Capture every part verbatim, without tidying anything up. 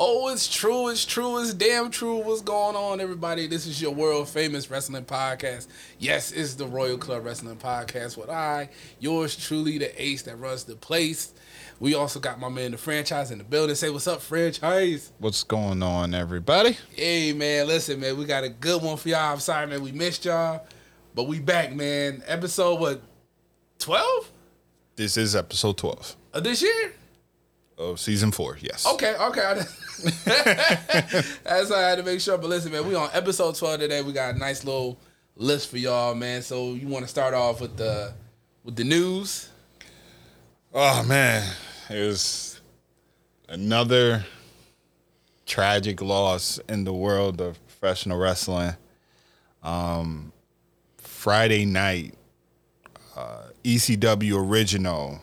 Oh, it's true, it's true, it's damn true. What's going on, everybody? This is your world-famous wrestling podcast. Yes, it's the Royal Club Wrestling Podcast with I, yours truly, the ace that runs the place. We also got my man, the franchise, in the building. Say, what's up, franchise? What's going on, everybody? Hey, man, listen, man, we got a good one for y'all. I'm sorry, man, we missed y'all, but we back, man. Episode, what, twelve? This is episode twelve. Of this year? Oh, season four, yes. Okay, okay. That's how I had to make sure. But listen, man, we on episode twelve today. We got a nice little list for y'all, man. So you want to start off with the with the news? Oh, man. It was another tragic loss in the world of professional wrestling. Um, Friday night, uh, E C W original,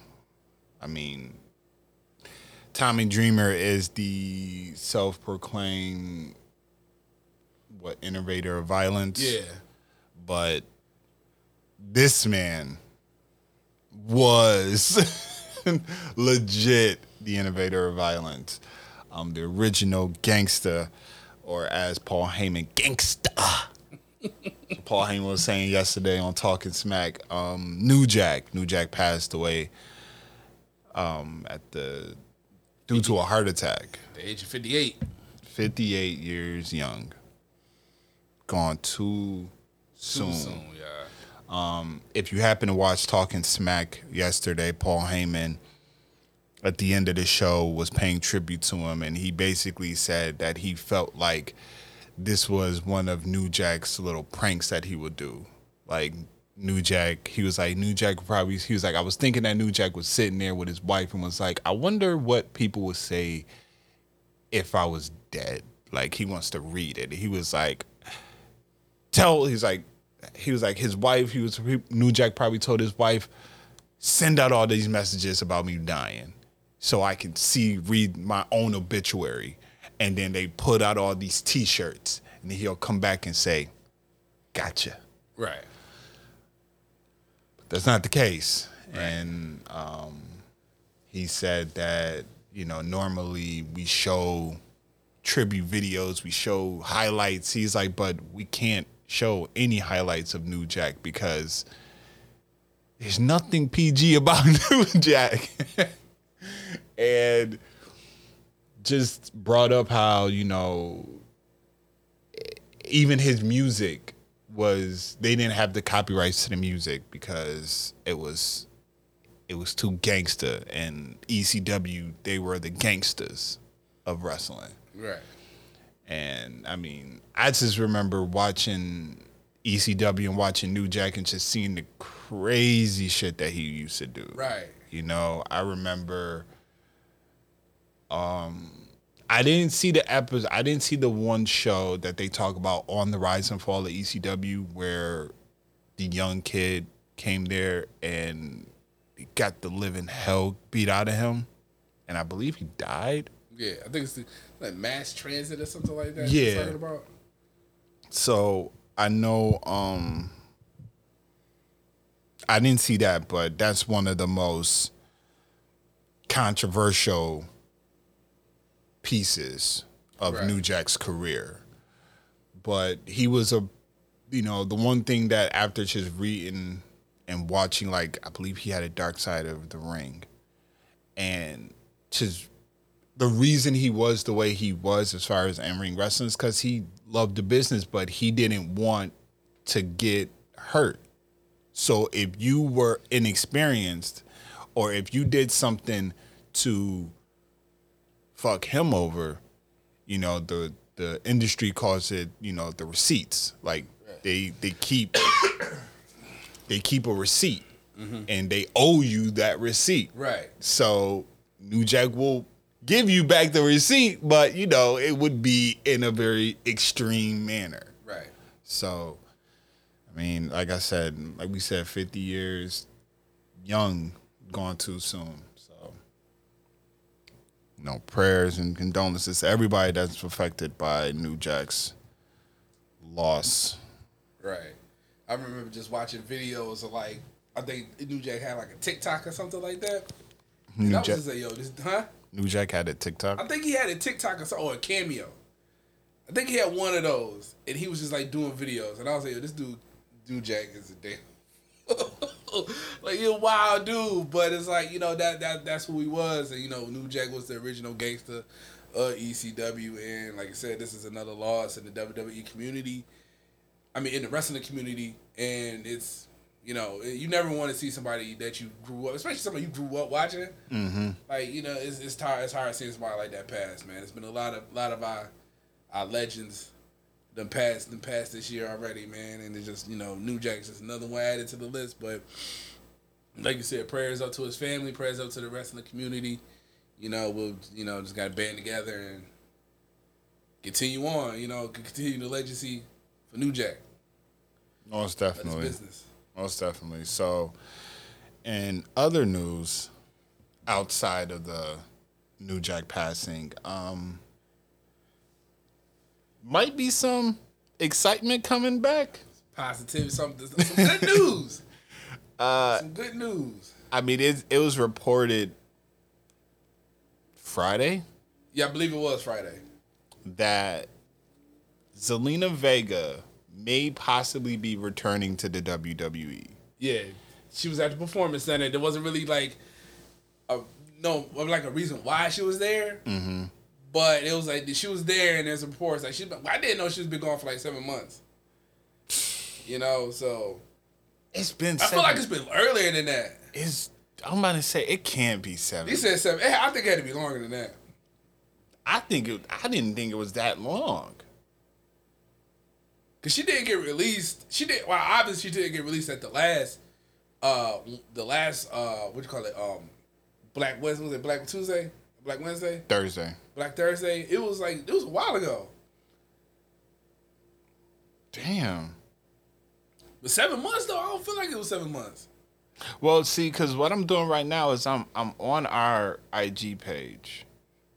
I mean... Tommy Dreamer is the self-proclaimed what innovator of violence. Yeah. But this man was legit the innovator of violence. Um, the original gangster, or as Paul Heyman, gangster. Paul Heyman was saying yesterday on Talking Smack, um, New Jack. New Jack passed away um, at the... due to a heart attack. The age of fifty-eight. fifty-eight years young. Gone too soon. Too soon, yeah. Um, if you happen to watch Talking Smack yesterday, Paul Heyman, at the end of the show, was paying tribute to him, and he basically said that he felt like this was one of New Jack's little pranks that he would do. Like, New Jack, he was like, New Jack probably, he was like, I was thinking that New Jack was sitting there with his wife and was like, I wonder what people would say if I was dead. Like, he wants to read it. He was like, tell, he's like, he was like, his wife, he was, he, New Jack probably told his wife, send out all these messages about me dying so I can see, read my own obituary. And then they put out all these t-shirts and he'll come back and say, gotcha. Right. That's not the case. Right. And um, he said that, you know, normally we show tribute videos, we show highlights. He's like, but we can't show any highlights of New Jack because there's nothing P G about New Jack. And just brought up how, you know, even his music was, they didn't have the copyrights to the music because it was it was too gangster, and E C W, they were the gangsters of wrestling. Right. And I mean, I just remember watching E C W and watching New Jack and just seeing the crazy shit that he used to do. Right. You know, I remember um I didn't see the episode. I didn't see the one show that they talk about on the rise and fall of E C W where the young kid came there and he got the living hell beat out of him, and I believe he died. Yeah, I think it's the, like mass transit or something like that. Yeah. You're talking about. So I know um, I didn't see that, but that's one of the most controversial pieces of right. New Jack's career. But he was a, you know, the one thing that after just reading and watching, like, I believe he had a Dark Side of the Ring, and just the reason he was the way he was as far as in-ring wrestling is because he loved the business, but he didn't want to get hurt. So if you were inexperienced or if you did something to fuck him over, you know, the the industry calls it, you know, the receipts. Like, they they keep they keep a receipt, mm-hmm. and they owe you that receipt. Right. So New Jack will give you back the receipt, but, you know, it would be in a very extreme manner. Right. So, I mean, like I said, like we said, fifty years young, gone too soon. You know, prayers and condolences to everybody that's affected by New Jack's loss. Right. I remember just watching videos of, like, I think New Jack had like a TikTok or something like that. And New I was Jack- just like, yo, this, huh? New Jack had it TikTok. I think he had a TikTok or, or a Cameo. I think he had one of those, and he was just like doing videos. And I was like, yo, this dude, New Jack is a damn, like he's a wild dude. But it's like, you know, that that that's who he was, and you know, New Jack was the original gangster of E C W. And like I said, this is another loss in the W W E community. I mean, in the wrestling community, and it's. You know, you never want to see somebody that you grew up, especially somebody you grew up watching. Mm-hmm. Like, you know, it's it's hard, it's hard seeing somebody like that pass, man. It's been a lot of lot of our our legends done passed done passed this year already, man. And it's just, you know, New Jack's just another one added to the list. But like you said, prayers up to his family, prayers up to the rest of the community. You know, we'll you know just got to band together and continue on. You know, continue the legacy for New Jack. Most definitely. That's business. Most definitely. So, in other news, outside of the New Jack passing, um, might be some excitement coming back. Positive, something, some good news. Uh, some good news. I mean, it it was reported Friday. Yeah, I believe it was Friday. That Zelina Vega may possibly be returning to the W W E. Yeah, she was at the Performance Center. There wasn't really like a no like a reason why she was there, mm-hmm. but it was like she was there, and there's reports like she. I didn't know she's been gone for like seven months. You know, so it's been. I seven. feel like it's been earlier than that. It's. I'm about to say it can't be seven. He said seven. I think it had to be longer than that. I think it. I didn't think it was that long. Cause she didn't get released. She did. Well, obviously she didn't get released at the last, uh, the last, uh, what you call it? Um, Black Wednesday. Was it Black Tuesday? Black Wednesday. Thursday. Black Thursday. It was like it was a while ago. Damn. But seven months though. I don't feel like it was seven months. Well, see, cause what I'm doing right now is I'm I'm on our I G page,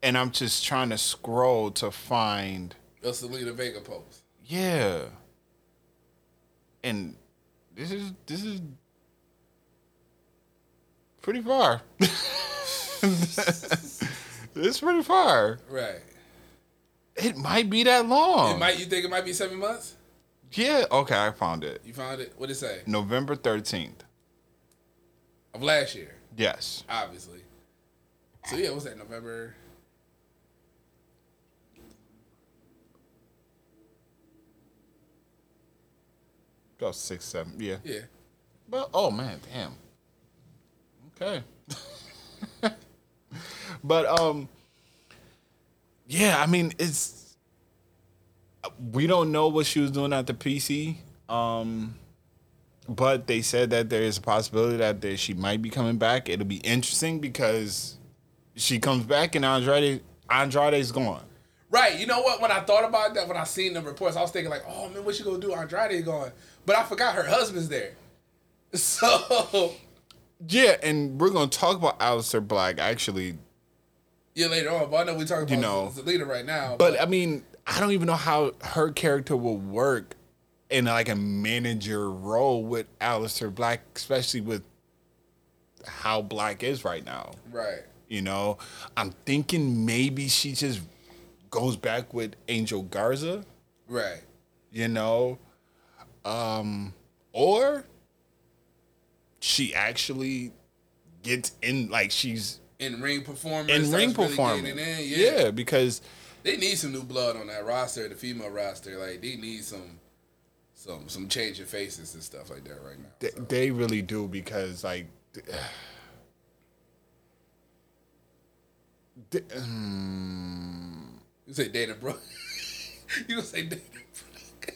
and I'm just trying to scroll to find the Zelina Vega post. Yeah. And this is this is pretty far. It's pretty far. Right. It might be that long. It might you think it might be seven months? Yeah, okay, I found it. You found it? What'd it say? November thirteenth. Of last year. Yes. Obviously. So yeah, what's that, November? About six, seven, yeah. Yeah. But, oh, man, damn. Okay. But, um, yeah, I mean, it's, we don't know what she was doing at the P C, um, but they said that there is a possibility that there, she might be coming back. It'll be interesting because she comes back and Andrade, Andrade's gone. Right, you know what? When I thought about that, when I seen the reports, I was thinking like, "Oh man, what she gonna do?" Andrade going, but I forgot her husband's there. So, yeah, and we're gonna talk about Aleister Black actually. Yeah, later on, but I know we're talking about you know, Zelina right now. But, but I mean, I don't even know how her character will work in like a manager role with Aleister Black, especially with how Black is right now. Right. You know, I'm thinking maybe she just. Goes back with Angel Garza. Right. You know? Um, or she actually gets in, like she's... In ring performance. In ring performance. Really yeah. yeah, because... They need some new blood on that roster, the female roster. Like, they need some some, some change of faces and stuff like that right now. They, so. they really do because, like... They, um, You say Dana Brooke. You gonna say Dana Brooke.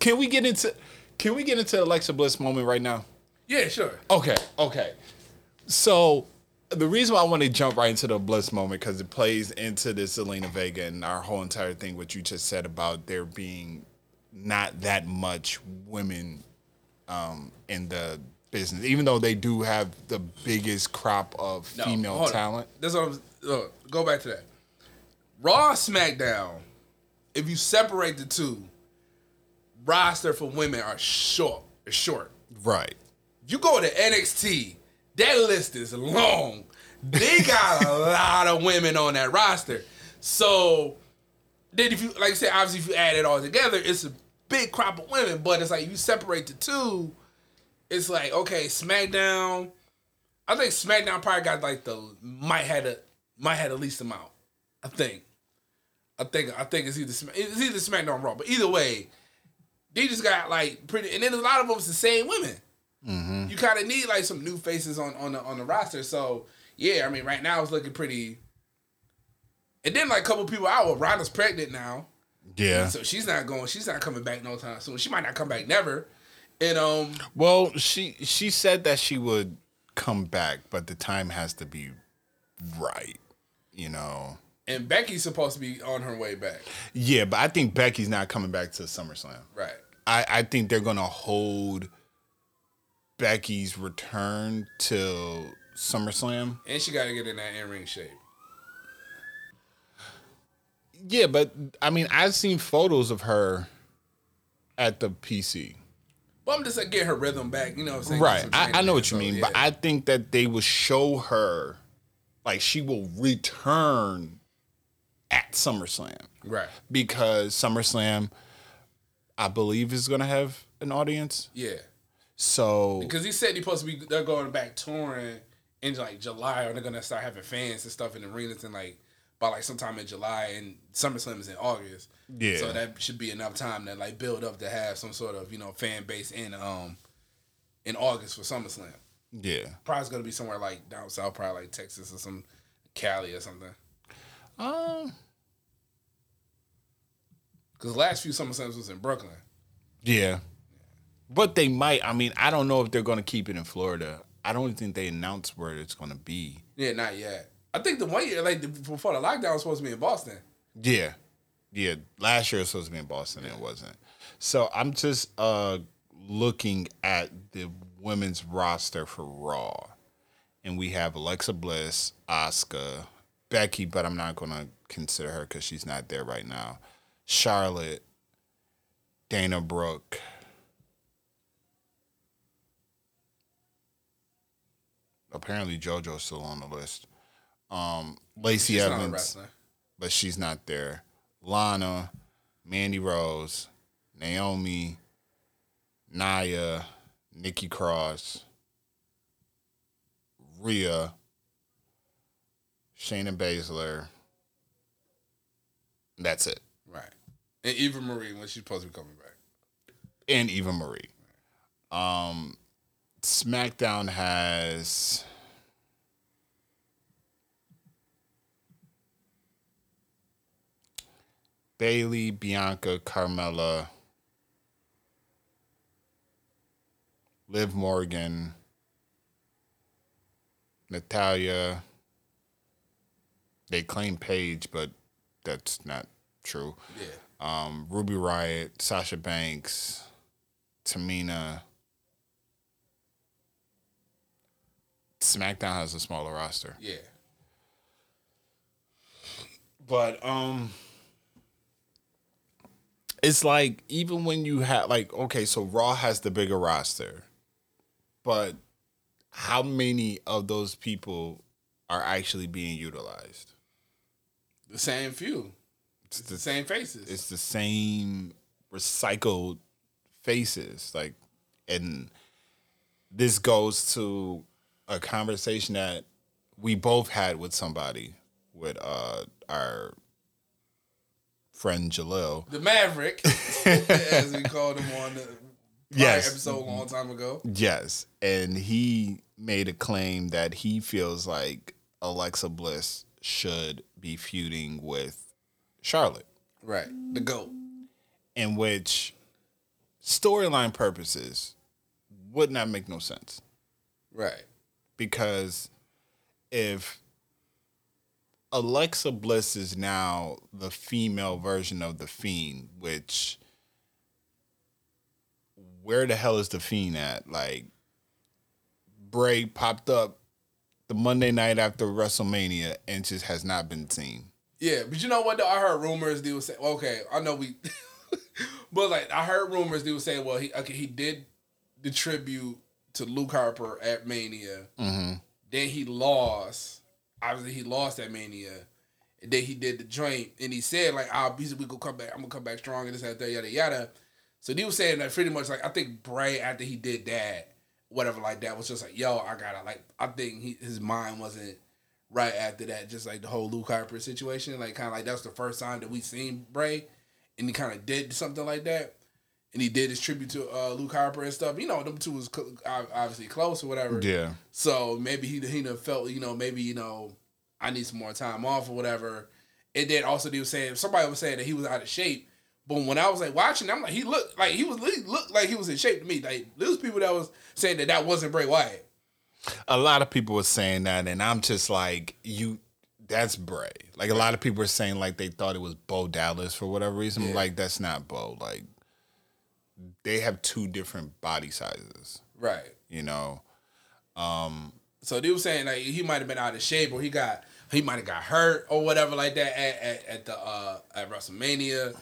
Can we get into Can we get into Alexa Bliss moment right now? Yeah, sure. Okay, okay. So the reason why I want to jump right into the Bliss moment because it plays into this Zelina Vega and our whole entire thing what you just said about there being not that much women um, in the. Business, even though they do have the biggest crop of female no, talent. On. That's what I'm. Look, go back to that. Raw, SmackDown. If you separate the two, roster for women are short. Are short. Right. You go to N X T That list is long. They got a lot of women on that roster. So then if you, like I said, obviously if you add it all together, it's a big crop of women, but it's like you separate the two, it's like, okay, SmackDown, I think SmackDown probably got like the, might had a, might had the least amount, I think. I think I think it's either it's either SmackDown or Raw, but either way, they just got like pretty, and then a lot of them is the same women. Mm-hmm. You kind of need like some new faces on on the on the roster. So yeah, I mean, right now it's looking pretty. And then like a couple people out. Well, Ronda's pregnant now. Yeah, so she's not going. She's not coming back no time soon. She might not come back never. And um, well, she she said that she would come back, but the time has to be right. You know. And Becky's supposed to be on her way back. Yeah, but I think Becky's not coming back to SummerSlam. Right. I, I think they're going to hold Becky's return till SummerSlam. And she got to get in that in-ring shape. Yeah, but, I mean, I've seen photos of her at the P C. Well, I'm just like, get her rhythm back, you know what I'm saying? Right. I, I know what you mean, but I think that they will show her, like, she will return at SummerSlam. Right. Because SummerSlam, I believe, is going to have an audience. Yeah. So. Because he said they're supposed to be, they're going back touring in like July, or they're going to start having fans and stuff in the arenas and like, by like sometime in July, and SummerSlam is in August. Yeah. So that should be enough time to like build up to have some sort of, you know, fan base in, um, in August for SummerSlam. Yeah. Probably going to be somewhere like down south, probably like Texas or some Cali or something. Um, Because last few SummerSlams was in Brooklyn. Yeah. yeah. But they might. I mean, I don't know if they're going to keep it in Florida. I don't think they announced where it's going to be. Yeah, not yet. I think the one year, like before the lockdown, it was supposed to be in Boston. Yeah. Yeah. Last year it was supposed to be in Boston yeah. and it wasn't. So I'm just uh looking at the women's roster for Raw, and we have Alexa Bliss, Asuka, Becky, but I'm not going to consider her because she's not there right now, Charlotte, Dana Brooke, apparently JoJo's still on the list, um, Lacey she's Evans, but she's not there, Lana, Mandy Rose, Naomi, Nia, Nikki Cross, Rhea, Shayna Baszler. That's it. Right. And Eva Marie when she's supposed to be coming back. And Eva Marie. Right. Um, SmackDown has Bayley, Bianca, Carmella, Liv Morgan, Natalia. They claim Paige, but that's not true. Yeah. Um, Ruby Riott, Sasha Banks, Tamina. SmackDown has a smaller roster. Yeah. But um, it's like even when you have like okay, so Raw has the bigger roster. But how many of those people are actually being utilized? The same few. It's, it's the, the same faces. It's the same recycled faces. Like, and this goes to a conversation that we both had with somebody, with uh, our friend Jalil. The Maverick, as we called him on the yes episode a long time ago. Yes. And he made a claim that he feels like Alexa Bliss should be feuding with Charlotte. Right. The GOAT. In which storyline purposes would not make no sense. Right. Because if Alexa Bliss is now the female version of The Fiend, which where the hell is The Fiend at? Like, Bray popped up the Monday night after WrestleMania and just has not been seen. Yeah, but you know what? Though? I heard rumors they would say, okay, I know we, but like I heard rumors they would say, well, he okay, he did the tribute to Luke Harper at Mania. Mm-hmm. Then he lost. Obviously, he lost at Mania. And then he did the joint, and he said, like, I'll be, we gonna come back. I'm going to come back strong and this, and that, yada, yada. So they were saying that pretty much, like, I think Bray, after he did that, whatever like that, was just like, yo, I got to, like, I think he, his mind wasn't right after that, just like the whole Luke Harper situation. Like, kind of like, that's the first time that we seen Bray, and he kind of did something like that. And he did his tribute to uh, Luke Harper and stuff. You know, them two was co- obviously close or whatever. Yeah. So maybe he he felt, you know, maybe, you know, I need some more time off or whatever. And then also they were saying, somebody was saying that he was out of shape. But when I was like watching, I'm like, he looked like he was he looked like he was in shape to me. Like those people that was saying that that wasn't Bray Wyatt. A lot of people were saying that, and I'm just like, you. That's Bray. Like a lot of people were saying like they thought it was Bo Dallas for whatever reason. Yeah. Like that's not Bo. Like. They have two different body sizes. Right. You know? Um, so they were saying like he might have been out of shape or he got he might have got hurt or whatever like that at, at, at the uh, at WrestleMania.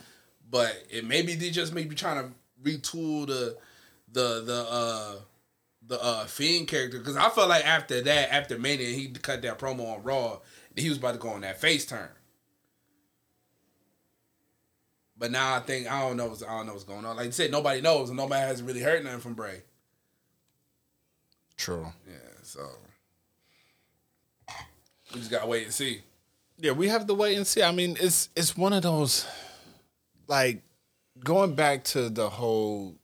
But it maybe they just maybe trying to retool the the the uh, the uh, Fiend character. Because I felt like after that, after Mania, he cut that promo on Raw, he was about to go on that face turn. But now I think I don't know. What's, I don't know what's going on. Like you said, nobody knows, and nobody has really heard nothing from Bray. True. Yeah. So we just gotta wait and see. Yeah, we have to wait and see. I mean, it's it's one of those, like, going back to the whole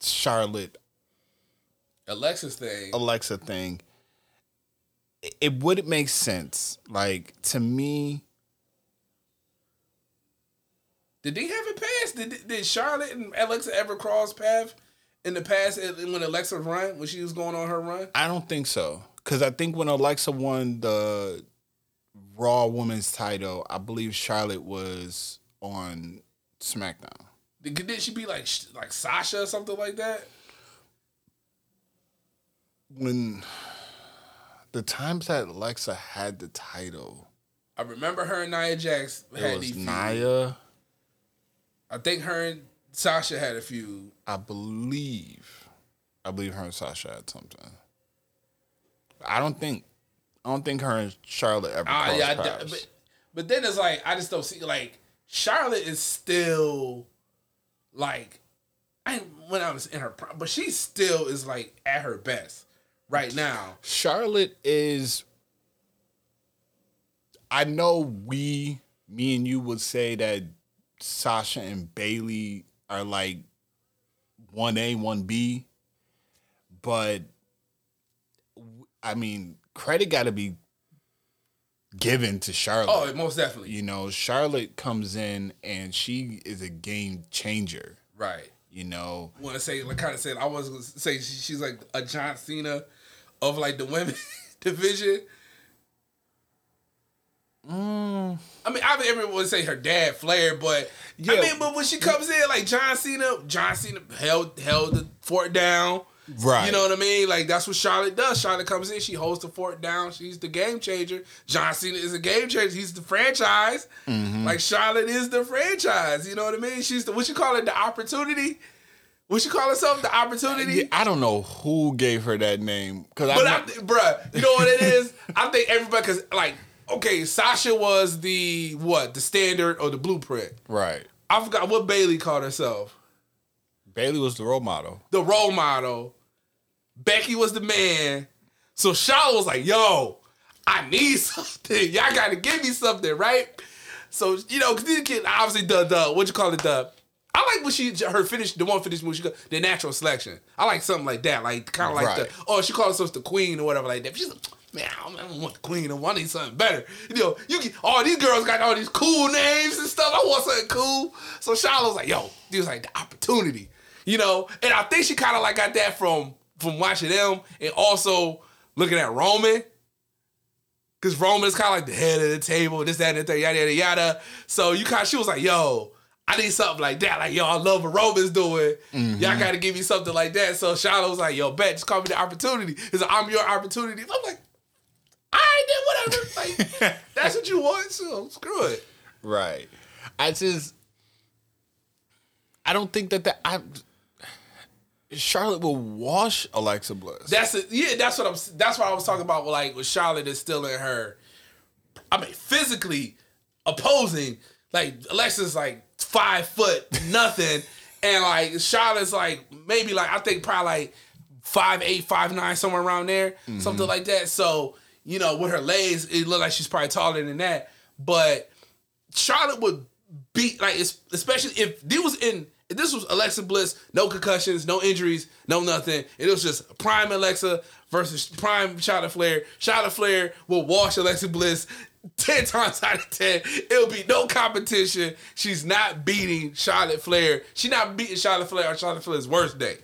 Charlotte Alexa thing. Alexa thing. It, it wouldn't make sense, like to me. Did they have a pass? Did did Charlotte and Alexa ever cross paths in the past when Alexa run, when she was going on her run? I don't think so. Because I think when Alexa won the Raw Women's title, I believe Charlotte was on SmackDown. Did, did she be like like Sasha or something like that? When the times that Alexa had the title. I remember her and Nia Jax had these. It was Nia. I think her and Sasha had a feud. I believe. I believe her and Sasha had something. I don't think I don't think her and Charlotte ever crossed uh, yeah, paths. But, but then it's like, I just don't see, like, Charlotte is still, like, I when I was in her, but she still is, like, at her best right now. Charlotte is, I know we, me and you would say that Sasha and Bayley are like one A, one B, but I mean, credit got to be given to Charlotte. Oh, most definitely. You know, Charlotte comes in and she is a game changer. Right. You know, I want to say, like, kind of said, I was going to say she, she's like a John Cena of like the women division. Mm. I mean, I mean, everyone would say her dad Flair, but yeah. I mean, but when she comes in, like John Cena, John Cena held held the fort down, right? You know what I mean? Like that's what Charlotte does. Charlotte comes in, she holds the fort down. She's the game changer. John Cena is a game changer. He's the franchise. Mm-hmm. Like Charlotte is the franchise. You know what I mean? She's the what you call it, the opportunity. Would she call herself the opportunity? I don't know who gave her that name, cause but I, th- bruh, you know what it is. I think everybody, cause like. Okay, Sasha was the, what, the standard or the blueprint. Right. I forgot what Bayley called herself. Bayley was the role model. The role model. Becky was the man. So Charlotte was like, yo, I need something. Y'all got to give me something, right? So, you know, because these kids obviously, the, the, what you call it, the, I like when she, her finish, the one finish move, she got, the natural selection. I like something like that. Like, kind of like right. the, oh, she called herself the queen or whatever like that. But she's like, man, I don't want the queen. I want something better. You know, you get, all these girls got all these cool names and stuff. I want something cool. So Charlotte's like, yo, he was like the opportunity, you know. And I think she kind of like got that from from watching them and also looking at Roman, because Roman's kind of like the head of the table, this, that, and that, yada, yada, yada. So you kind, she was like, yo, I need something like that. Like, yo, I love what Roman's doing. Mm-hmm. Y'all got to give me something like that. So Charlotte was like, yo, bet, just call me the opportunity. It's like, I'm your opportunity. I'm like, I did whatever. Like, that's what you want, so screw it. Right. I just, I don't think that that, I, Charlotte will wash Alexa Bliss. That's a, yeah. That's what I'm. That's what I was talking about. Like, with Charlotte is still in her. I mean, physically opposing. Like, Alexa's like five foot nothing, and like Charlotte's like maybe like I think probably like five eight, five nine, somewhere around there, mm-hmm. something like that. So you know, with her legs, it looked like she's probably taller than that. But Charlotte would beat, like, especially if this was in. This was Alexa Bliss, no concussions, no injuries, no nothing. It was just prime Alexa versus prime Charlotte Flair. Charlotte Flair will wash Alexa Bliss ten times out of ten. It'll be no competition. She's not beating Charlotte Flair. She's not beating Charlotte Flair on Charlotte Flair's worst day.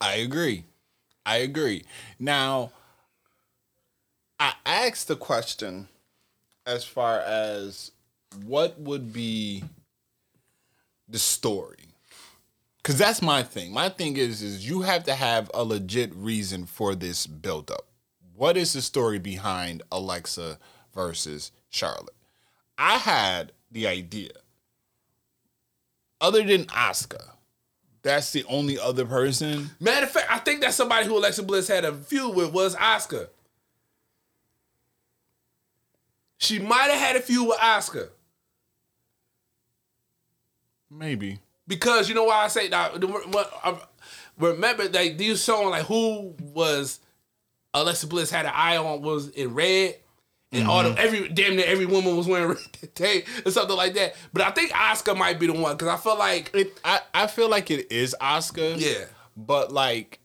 I agree. I agree. Now, I asked the question as far as what would be the story, because that's my thing. My thing is, is you have to have a legit reason for this buildup. What is the story behind Alexa versus Charlotte? I had the idea. Other than Asuka, that's the only other person. Matter of fact, I think that's somebody who Alexa Bliss had a feud with was Asuka. She might have had a feud with Asuka. Maybe. Because you know why I say that? Remember, like, they were showing like who was Alexa Bliss had an eye on was in red, and mm-hmm. all the, every damn near every woman was wearing red today or something like that. But I think Asuka might be the one because I feel like it, I I feel like it is Asuka. Yeah, but like,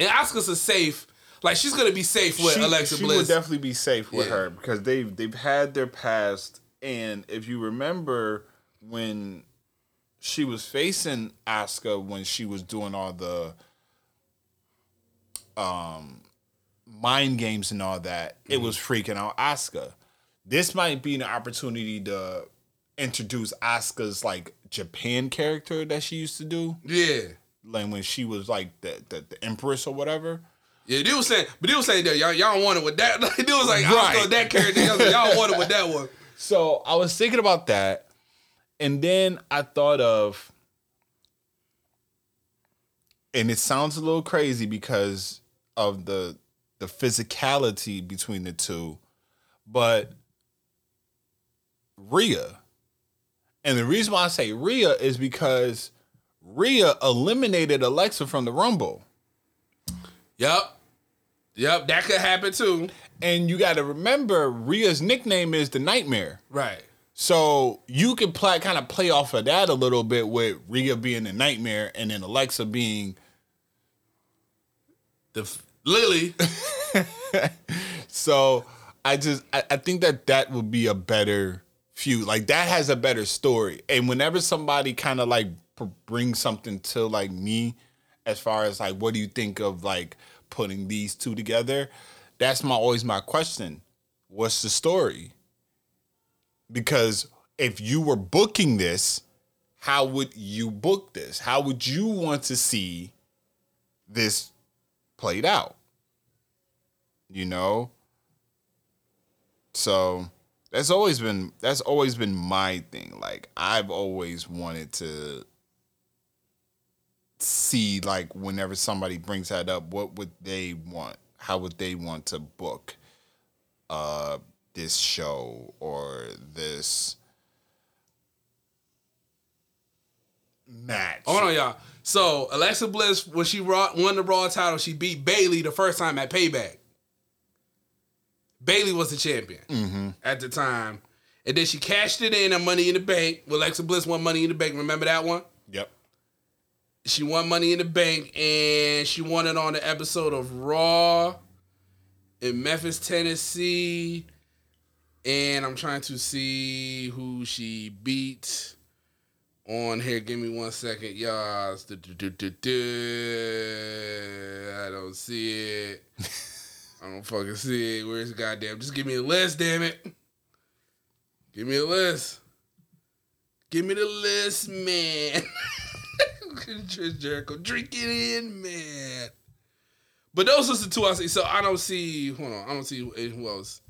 and Asuka's a safe. Like, she's gonna be safe with she, Alexa she Bliss. She would definitely be safe with yeah. her because they've they've had their past, and if you remember when she was facing Asuka when she was doing all the um, mind games and all that. Mm-hmm. It was freaking out Asuka. This might be an opportunity to introduce Asuka's, like, Japan character that she used to do. Yeah. Like, when she was, like, the the, the Empress or whatever. Yeah, they was saying, but they was saying, that y'all, y'all don't want it with that. Like, they was like, right. Asuka, that character. Y'all don't want it with that one. So, I was thinking about that. And then I thought of, and it sounds a little crazy because of the the physicality between the two, but Rhea. And the reason why I say Rhea is because Rhea eliminated Alexa from the Rumble. Yep. Yep, that could happen too. And you got to remember, Rhea's nickname is the Nightmare. Right. So you can play, kind of play off of that a little bit with Rhea being the Nightmare and then Alexa being the f- Lily. So I just I, I think that that would be a better feud. Like, that has a better story. And whenever somebody kind of like p- brings something to like me, as far as like, what do you think of like putting these two together? That's my always my question. What's the story? Because if you were booking this, how would you book this? How would you want to see this played out? You know? So that's always been that's always been my thing. Like, I've always wanted to see, like, whenever somebody brings that up, what would they want? How would they want to book uh this show or this match? Hold on, y'all. So Alexa Bliss, when she won the Raw title, she beat Bayley the first time at Payback. Bayley was the champion mm-hmm. at the time, and then she cashed it in at Money in the Bank. Well, Alexa Bliss won Money in the Bank. Remember that one? Yep. She won Money in the Bank, and she won it on the episode of Raw in Memphis, Tennessee. And I'm trying to see who she beat on here. Give me one second, y'all. I don't see it. I don't fucking see it. Where's goddamn? Just give me a list, damn it. Give me a list. Give me the list, man. Jericho, drink it in, man. But those are the two I see. So I don't see. Hold on. I don't see who else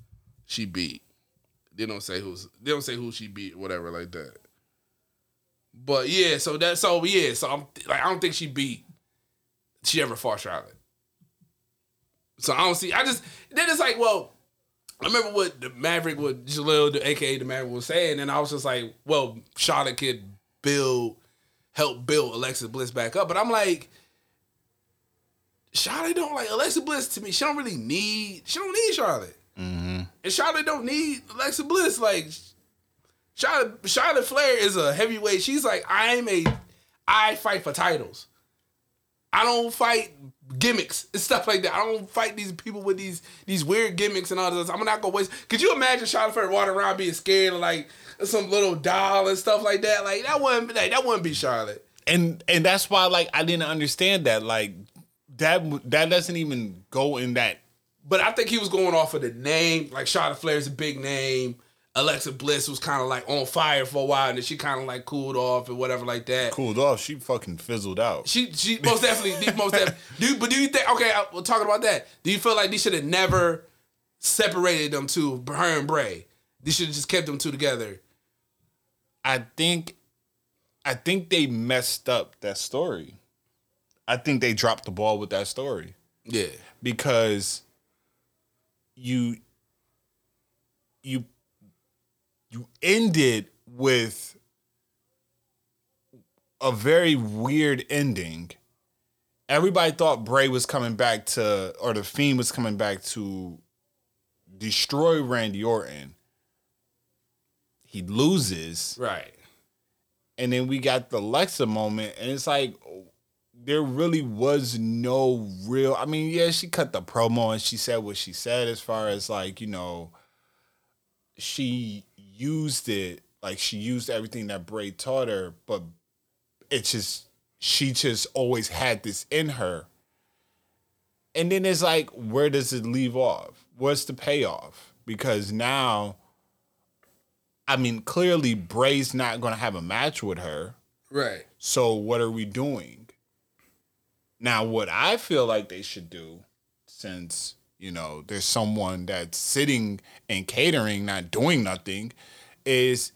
she beat. They don't say who's they don't say who she beat, whatever like that. But yeah, so that so yeah, so I'm like I don't think she beat she ever fought Charlotte. So I don't see. I just then it's like, well, I remember what the Maverick, what Jalil, aka the Maverick, was saying, and I was just like, well, Charlotte could build, help build Alexa Bliss back up. But I'm like, Charlotte don't like Alexa Bliss to me. She don't really need. She don't need Charlotte, mm-hmm. and Charlotte don't need Alexa Bliss. Like Charlotte, Charlotte Flair is a heavyweight. She's like, I'm a, I fight for titles. I don't fight gimmicks and stuff like that. I don't fight these people with these these weird gimmicks and all this. I'm not gonna waste. Could you imagine Charlotte Flair walking around being scared of like some little doll and stuff like that? Like that wouldn't like, that wouldn't be Charlotte. And and that's why like I didn't understand that like. That that doesn't even go in that. But I think he was going off of the name. Like Charlotte Flair's a big name. Alexa Bliss was kind of like on fire for a while, and then she kind of like cooled off and whatever like that. Cooled off? She fucking fizzled out. She she most definitely most definitely. Do, but do you think? Okay, I, we're talking about that. Do you feel like they should have never separated them two, her and Bray? They should have just kept them two together. I think, I think they messed up that story. I think they dropped the ball with that story. Yeah. Because you you you ended with a very weird ending. Everybody thought Bray was coming back to, or The Fiend was coming back to destroy Randy Orton. He loses. Right. And then we got the Alexa moment, and it's like, there really was no real... I mean, yeah, she cut the promo and she said what she said as far as, like, you know, she used it. Like, she used everything that Bray taught her, but it's just... She just always had this in her. And then it's like, where does it leave off? What's the payoff? Because now... I mean, clearly, Bray's not going to have a match with her. Right. So what are we doing? Now, what I feel like they should do, since, you know, there's someone that's sitting and catering, not doing nothing, is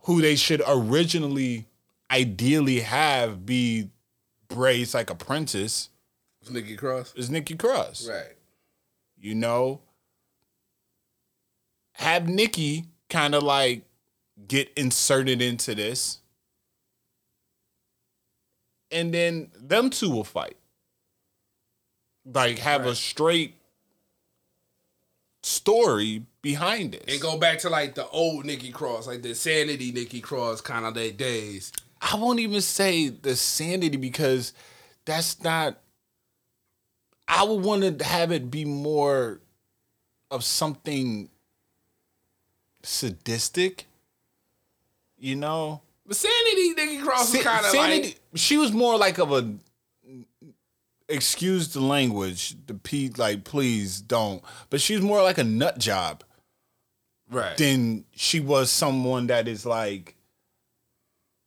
who they should originally, ideally have be Bray's, like, apprentice. It's Nikki Cross. It's Nikki Cross. Right. You know, have Nikki kind of, like, get inserted into this. And then them two will fight. Like, have right. a straight story behind it. And go back to, like, the old Nikki Cross, like the sanity Nikki Cross kind of that days. I won't even say the sanity because that's not... I would want to have it be more of something sadistic, you know? But sanity Nikki Cross was kind of like... She was more like of a... Excuse the language. The P, like, please don't. But she was more like a nut job. Right. Than she was someone that is like...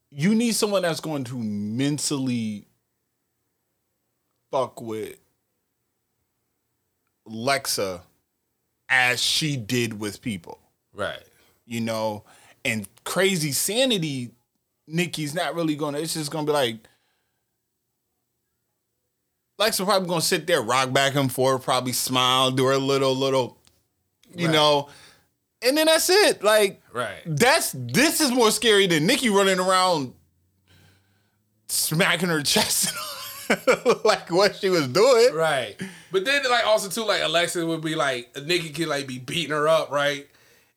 You need someone that's going to mentally fuck with Alexa as she did with people. Right. You know? And crazy sanity... Nikki's not really gonna. It's just gonna be like, Lexa probably gonna sit there, rock back and forth, probably smile, do her little, little, you right. know, and then that's it. Like, right. That's this is more scary than Nikki running around, smacking her chest, like what she was doing. Right. But then, like, also too, like Alexa would be like, Nikki could like be beating her up, right?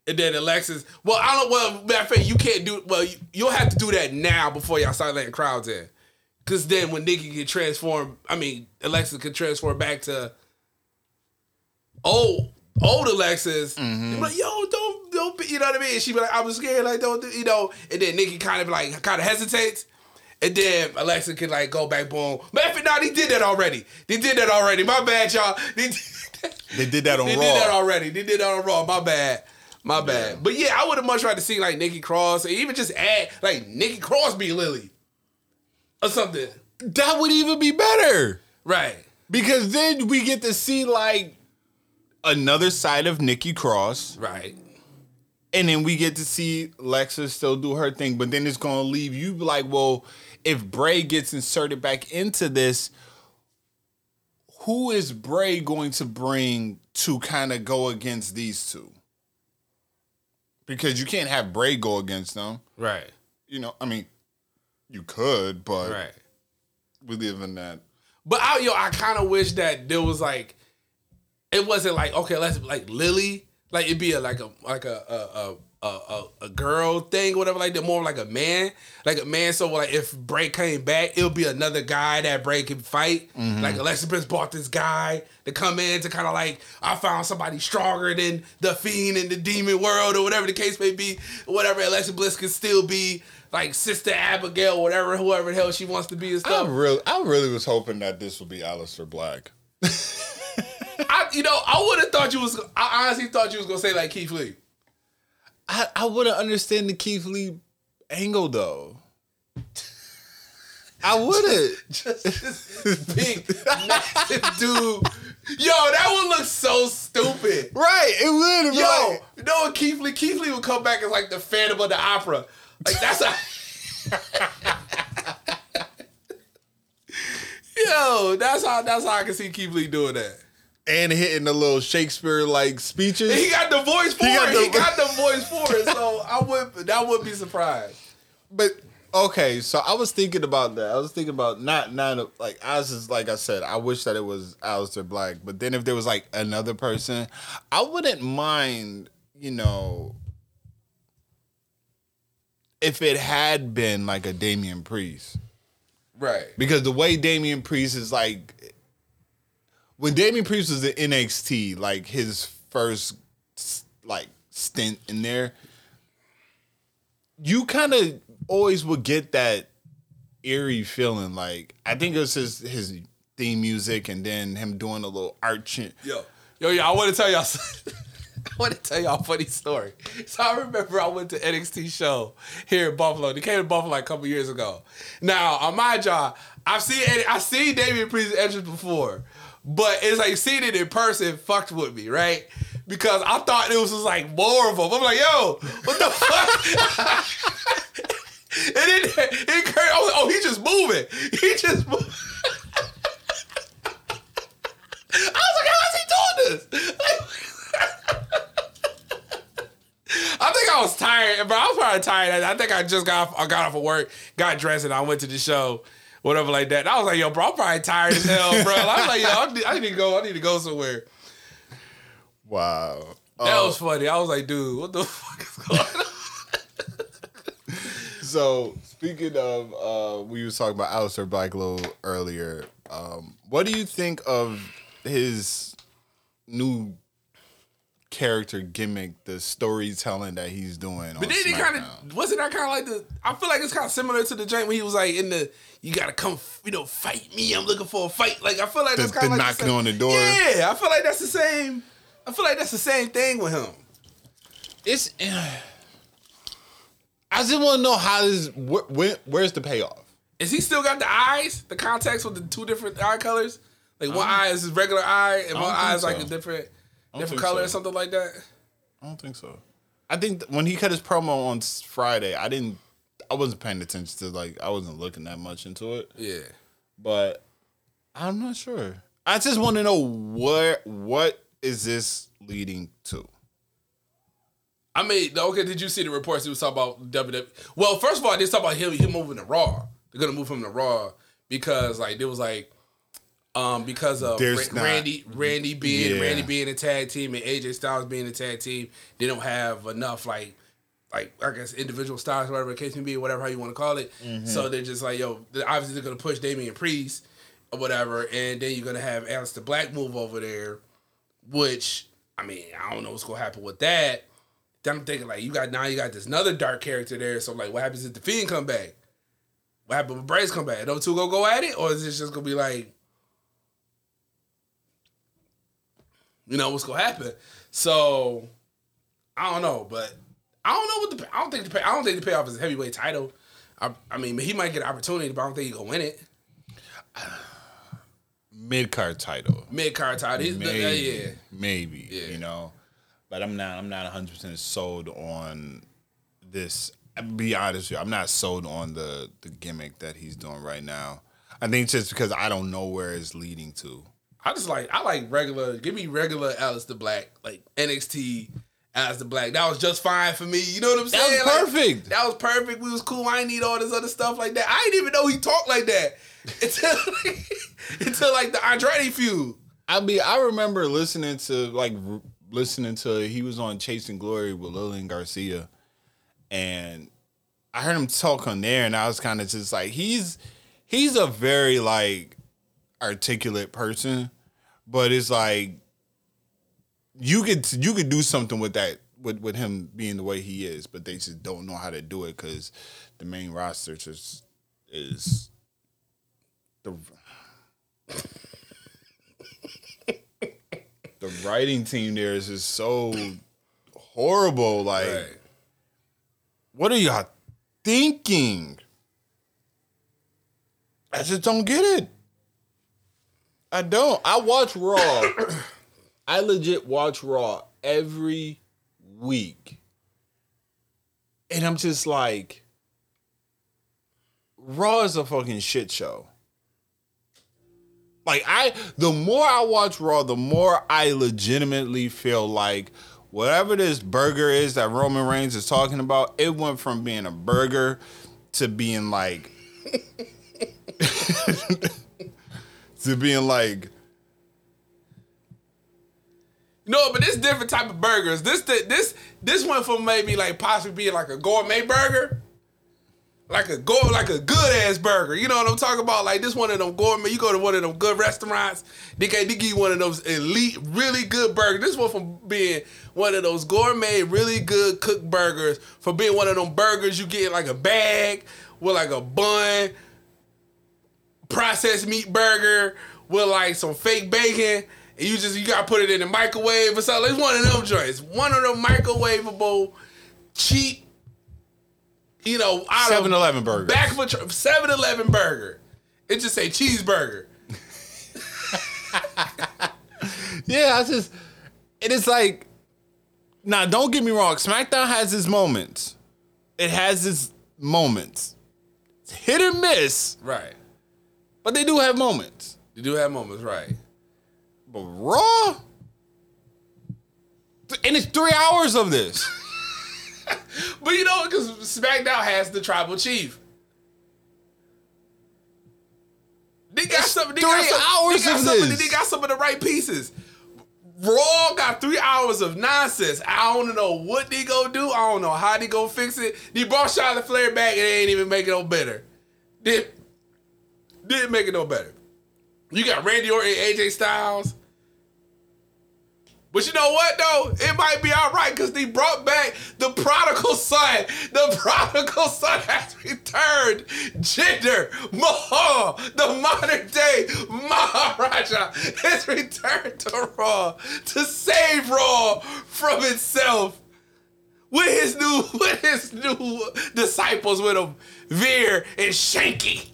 And then Alexa's, well, I don't, well, matter of fact, you can't do, well, you, you'll have to do that now before y'all start letting crowds in. Because then when Nikki can transform, I mean, Alexa can transform back to old, old Alexa's. Mm-hmm. Like, yo, don't, don't, be, you know what I mean? And she be like, I was scared, like, don't do, you know. And then Nikki kind of like, kind of hesitates. And then Alexa can like go back, boom. Matter of fact, no, they did that already. They did that already. My bad, y'all. They did, they did that on they Raw. They did that already. They did that on Raw. My bad. My bad. Yeah. But yeah, I would have much rather seen like Nikki Cross, or even just add like Nikki Cross be Lily or something. That would even be better. Right. Because then we get to see like another side of Nikki Cross. Right. And then we get to see Lexa still do her thing, but then it's going to leave you like, well, if Bray gets inserted back into this, who is Bray going to bring to kind of go against these two? Because you can't have Bray go against them. Right. You know, I mean, you could, but right. we live in that. But I, yo, I kind of wish that there was like, it wasn't like, okay, let's like Lily, like it'd be a, like a, like a, a, a A, a, a girl thing, whatever, like that, more like a man, like a man. So like, if Bray came back, it'll be another guy that Bray can fight. Mm-hmm. Like Alexa Bliss bought this guy to come in to kind of like, I found somebody stronger than the Fiend in the demon world or whatever the case may be. Whatever, Alexa Bliss can still be like Sister Abigail, whatever, whoever the hell she wants to be and stuff. I really, I really was hoping that this would be Aleister Black. I, you know, I would have thought you was. I honestly thought you was gonna say like Keith Lee. I, I wouldn't understand the Keith Lee angle, though. I wouldn't. Just, just this big, massive dude. Yo, that would look so stupid. Right, it would. Yo, right. You know what Keith Lee? Keith Lee would come back as like the Phantom of the Opera. Like, that's a... Yo, that's how, that's how I can see Keith Lee doing that. And hitting the little Shakespeare-like speeches. He got the voice for he got it. The... He got the voice for it. So I would, that would be surprised. But okay, so I was thinking about that. I was thinking about not, not like I was just, like I said, I wish that it was Aleister Black. But then if there was like another person, I wouldn't mind, you know, if it had been like a Damian Priest, right? Because the way Damian Priest is like. When Damian Priest was in N X T, like his first like stint in there, you kind of always would get that eerie feeling. Like I think it was his, his theme music, and then him doing a little art shit. Yo, yo, yo! I want to tell y'all. I want to tell y'all a funny story. So I remember I went to N X T show here in Buffalo. They came to Buffalo like a couple years ago. Now, on my job, I've seen I've seen Damian Priest's entrance before. But it's like seeing it in person fucked with me, right? Because I thought it was just like more of them. I'm like, yo, what the fuck? And then it, it occurred, I was like, oh, he just moving. He just moving. I was like, how is he doing this? Like, I think I was tired, bro. I was probably tired. I think I just got off, I got off of work, got dressed, and I went to the show. Whatever like that. And I was like, yo, bro, I'm probably tired as hell, bro. And I was like, yo, I need to go. I need to go somewhere. Wow. That um, was funny. I was like, dude, what the fuck is going on? So, speaking of, uh, we was talking about Aleister Black a little earlier. Um, what do you think of his new character gimmick, the storytelling that he's doing? But then he kind of wasn't that kind of like the. I feel like it's kind of similar to the joint when he was like in the. You gotta come, you know, fight me. I'm looking for a fight. Like I feel like that's kind of like knocking the same, on the door. Yeah, I feel like that's the same. I feel like that's the same thing with him. It's. Uh, I just want to know how this. Wh- when, where's the payoff? Is he still got the eyes? The contacts with the two different eye colors. Like one eye is his regular eye, and one eye is like so. a different. Different color so. or something like that? I don't think so. I think th- when he cut his promo on Friday, I didn't... I wasn't paying attention to, like... I wasn't looking that much into it. Yeah. But I'm not sure. I just want to know what what is this leading to? I mean, okay, did you see the reports he was talking about W W E? Well, first of all, they was talking about him, him moving to Raw. They're going to move him to Raw because, like, there was, like... Um, because of Ra- not, Randy, Randy being yeah. Randy being a tag team and A J Styles being a tag team, they don't have enough like, like I guess individual styles, whatever the case may be, whatever how you want to call it. Mm-hmm. So they're just like, yo, they're obviously they're gonna push Damian Priest or whatever, and then you're gonna have Aleister Black move over there, which I mean I don't know what's gonna happen with that. Then I'm thinking like you got now you got this another dark character there, so like what happens if the Fiend come back? What happens when Bray's come back? Are those two gonna go at it, or is this just gonna be like? You know what's gonna happen, so I don't know. But I don't know what the I don't think the pay, I don't think the payoff is a heavyweight title. I, I mean, he might get an opportunity, but I don't think he's gonna win it. Mid card title, mid card title. He's maybe, the, uh, yeah, maybe yeah. You know. But I'm not. I'm not one hundred percent sold on this. I'll be honest with you, I'm not sold on the the gimmick that he's doing right now. I think it's just because I don't know where it's leading to. I just like, I like regular, give me regular Aleister Black, like N X T Aleister Black. That was just fine for me. You know what I'm saying? That was perfect. Like, that was perfect. We was cool. I didn't need all this other stuff like that. I didn't even know he talked like that until, like, until like the Andrade feud. I mean, I remember listening to, like, listening to, he was on Chasing Glory with Lillian Garcia, and I heard him talk on there, and I was kind of just like, he's, he's a very, like, articulate person, but it's like you could you could do something with that, with, with him being the way he is, but they just don't know how to do it because the main roster just is the the writing team there is just so horrible. Like, right. What are y'all thinking? I just don't get it. I don't. I watch Raw. I legit watch Raw every week. And I'm just like, Raw is a fucking shit show. Like, I, the more I watch Raw, the more I legitimately feel like whatever this burger is that Roman Reigns is talking about, it went from being a burger to being like... to being like, no, but this different type of burgers. This this this one for maybe like possibly being like a gourmet burger, like a go like a good ass burger. You know what I'm talking about? Like this one of them gourmet. You go to one of them good restaurants, they can give you one of those elite, really good burgers. This one from being one of those gourmet, really good cooked burgers, for being one of them burgers you get like a bag with like a bun. Processed meat burger with like some fake bacon, and you just you gotta put it in the microwave or something. It's one of them joints, one of them microwavable, cheap, you know, out of seven eleven burger, back for seven eleven burger. It just say cheeseburger. Yeah, I just it is like, now don't get me wrong, SmackDown has its moments, it has its moments, it's hit or miss, right? But they do have moments. They do have moments, right. But Raw? And it's three hours of this. But you know, because SmackDown has the tribal chief. They got something. Three hours of this. They got some of the right pieces. Raw got three hours of nonsense. I don't know what they gonna do. I don't know how they gonna fix it. They brought Charlotte Flair back and they ain't even make it no better. They... Didn't make it no better. You got Randy Orton and A J Styles. But you know what, though? It might be all right because they brought back the prodigal son. The prodigal son has returned. Jinder Mahal, the modern day Maharaja, has returned to Raw to save Raw from itself. With his new, with his new disciples with him, Veer and Shanky.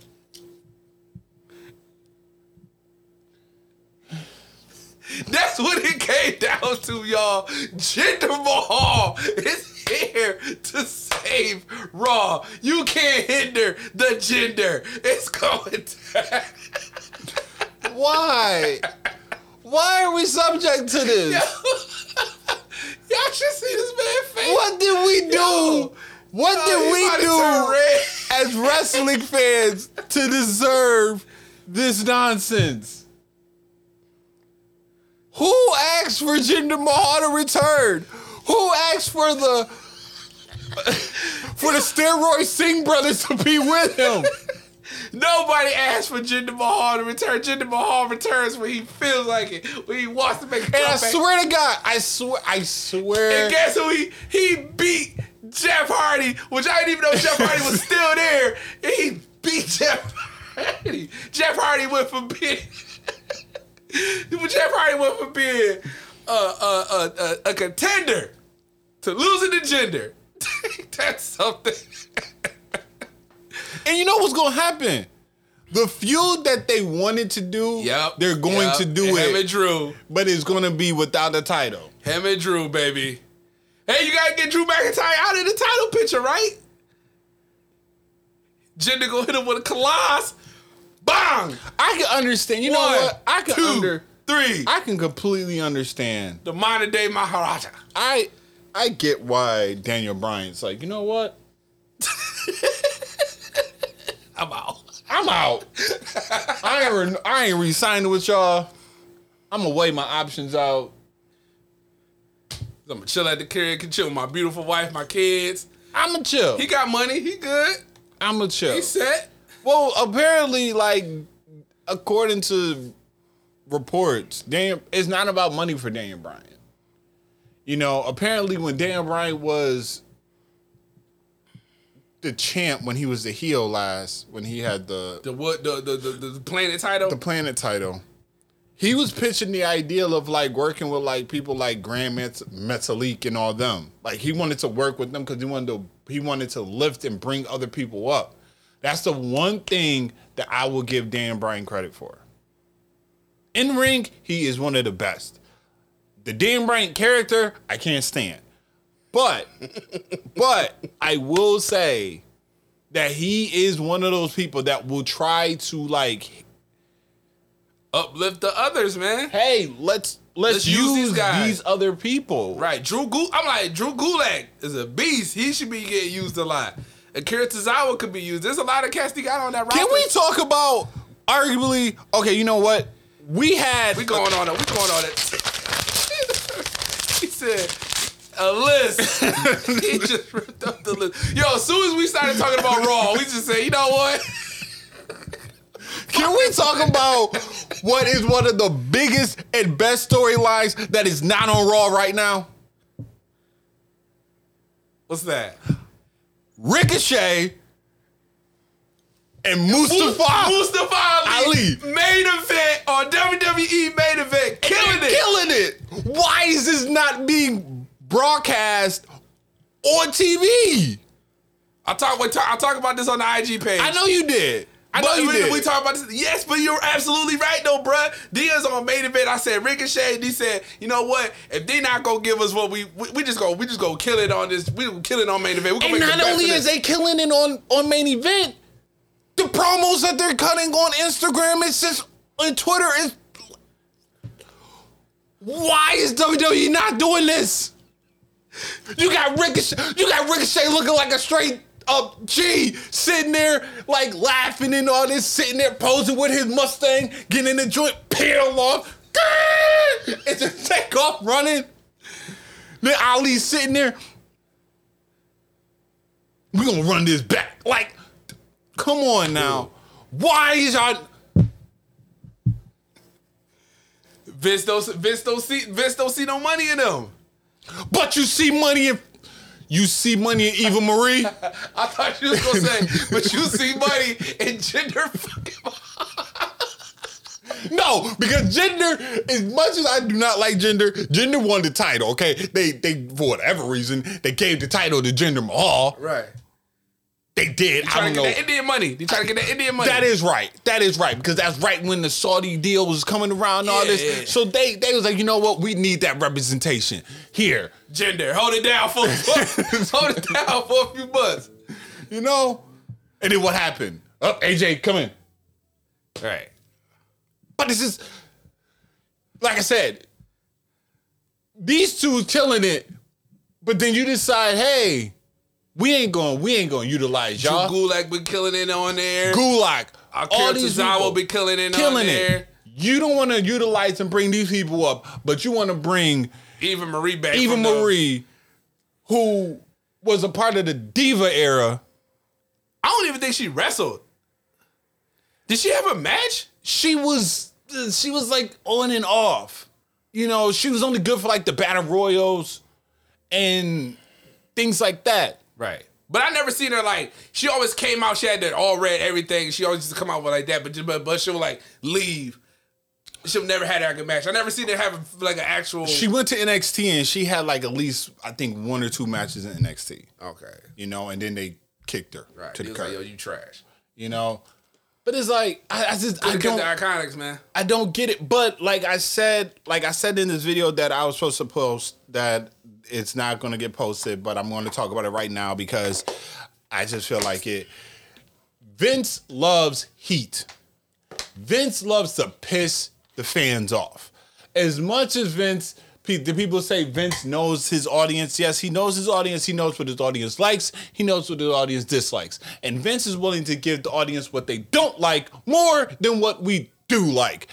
That's what it came down to, y'all. Jinder Mahal is here to save Raw. You can't hinder the Jinder. It's going down. Why? Why are we subject to this? Yo. Y'all should see this man's face. What did we do? Yo. What Yo, did we do as wrestling fans to deserve this nonsense? Who asked for Jinder Mahal to return? Who asked for the for the steroid Singh brothers to be with him? Nobody asked for Jinder Mahal to return. Jinder Mahal returns when he feels like it, when he wants to make a comeback. And I swear to God, I swear, I swear. And guess who he he beat? Jeff Hardy, which I didn't even know Jeff Hardy was still there. And he beat Jeff Hardy. Jeff Hardy went from being. But Jeff Hardy went from being a, a, a, a, a contender to losing the Jinder. That's something. And you know what's going to happen? The feud that they wanted to do, yep, they're going yep. to do and it. Him and Drew. But it's going to be without a title. Him and Drew, baby. Hey, you got to get Drew McIntyre out of the title picture, right? Jinder going to hit him with a coloss. Bang! I can understand. You One, know what? I can under three. I can completely understand the modern day Maharaja. I I get why Daniel Bryan's like, you know what? I'm out. I'm out. I ain't re- I ain't re-signing with y'all. I'm gonna weigh my options out. I'm gonna chill at the karaoke, chill with my beautiful wife, my kids. I'm gonna chill. He got money. He good. I'm gonna chill. He set. Well, apparently, like, according to reports, Daniel, it's not about money for Daniel Bryan. You know, apparently when Daniel Bryan was the champ, when he was the heel last, when he had the... The what? The, the, the, the planet title? The planet title. He was pitching the idea of, like, working with, like, people like Grand Metz- Metalik and all them. Like, he wanted to work with them because he wanted to he wanted to lift and bring other people up. That's the one thing that I will give Dan Bryan credit for. In ring, he is one of the best. The Dan Bryan character, I can't stand. But, but I will say that he is one of those people that will try to, like... uplift the others, man. Hey, let's let's, let's use, use these guys. These other people. Right. Drew Gul- I'm like, Drew Gulak is a beast. He should be getting used a lot. Akira Tozawa could be used. There's a lot of cats they got on that roster. Can we talk about arguably, okay, you know what? We had We going on it. We going on it. He said a list. He just ripped up the list. Yo, as soon as we started talking about Raw, we just said, you know what? Can we talk about what is one of the biggest and best storylines that is not on Raw right now? What's that? Ricochet and Mustafa, Mustafa Ali. Ali main event on W W E main event, killing it. Killing it. Why is this not being broadcast on T V? I talk. I talk about this on the I G page. I know you did. I but know you did. We talk about this. Yes, but you're absolutely right, though, bruh. Dia's on main event. I said Ricochet. And he said, "You know what? If they not gonna give us what we, we, we just go, we just go kill it on this. We kill it on main event. We gonna and make not only is they killing it on, on main event, the promos that they're cutting on Instagram and since on Twitter is. Why is W W E not doing this? You got Ricochet. You got Ricochet looking like a straight. Up G sitting there like laughing and all this, sitting there posing with his Mustang, getting in the joint, peel off, and just take off running. Then Ali's sitting there, we gonna run this back. Like, come on now. Why is y'all? Vince don't, Vince don't see, Vince don't see no money in them. But you see money in. You see money in Eva Marie? I thought you was going to say, but you see money in Jinder fucking No, because Jinder, as much as I do not like Jinder, Jinder won the title, okay? They, they for whatever reason, they gave the title to Jinder Mahal. Right. They did. I don't know. They trying to get that Indian money. They trying to get that Indian money. That is right. That is right, because that's right when the Saudi deal was coming around and all yeah, this. Yeah. So they, they was like, you know what? We need that representation here. Jinder, hold it down for hold it down for a few months. You know? And then what happened? Oh, A J, come in. All right. But this is, like I said, these two killing it, but then you decide, hey, we ain't going we ain't going to utilize y'all. Drew Gulak been killing it on there. Gulak. Akira Tozawa been killing it killing on there. It. You don't want to utilize and bring these people up, but you want to bring Eva Marie back. Eva Marie, the... who was a part of the Diva era. I don't even think she wrestled. Did she have a match? She was she was like on and off. You know, she was only good for like the Battle Royals and things like that. Right. But I never seen her like, she always came out, she had that all red everything. She always used to come out with like that, but, but, but she would like leave. She'll never had a good match. I never seen her have like an actual. She went to N X T and she had like at least, I think, one or two matches in N X T. Okay. You know, and then they kicked her right. to the curb. Like, yo, you trash. You know? But it's like, I, I just, I don't. The Iconics, man. I don't get it. But like I said, like I said in this video that I was supposed to post that it's not going to get posted, but I'm going to talk about it right now because I just feel like it. Vince loves heat. Vince loves to piss the fans off. as much as Vince, the people say Vince knows his audience. Yes, he knows his audience. He knows what his audience likes. He knows what his audience dislikes. And Vince is willing to give the audience what they don't like more than what we do like.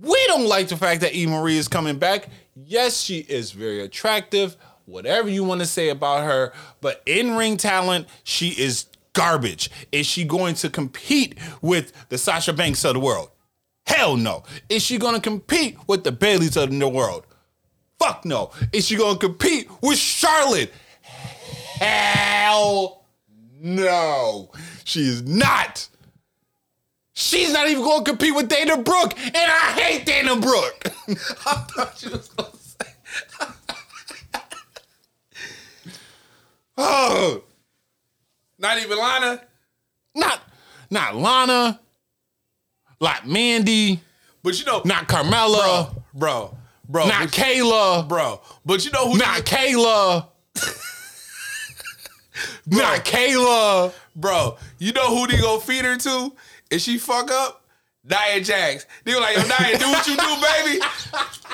We don't like the fact that Eva Marie is coming back. Yes, she is very attractive, whatever you want to say about her, but in-ring talent, she is garbage. Is she going to compete with the Sasha Banks of the world? Hell no. Is she going to compete with the Baileys of the world? Fuck no. Is she going to compete with Charlotte? Hell no. She is not. She's not even going to compete with Dana Brooke, and I hate Dana Brooke. I thought she was going to say. Oh. Not even Lana? Not, not Lana. Not Mandy. But you know. Not Carmella. Bro, bro. Bro, not Kayla, bro. But you know who? Not Kayla. Not Kayla, bro. You know who they gonna feed her to? If she fuck up, Nia Jax. They were like, yo, Nia, do what you do, baby.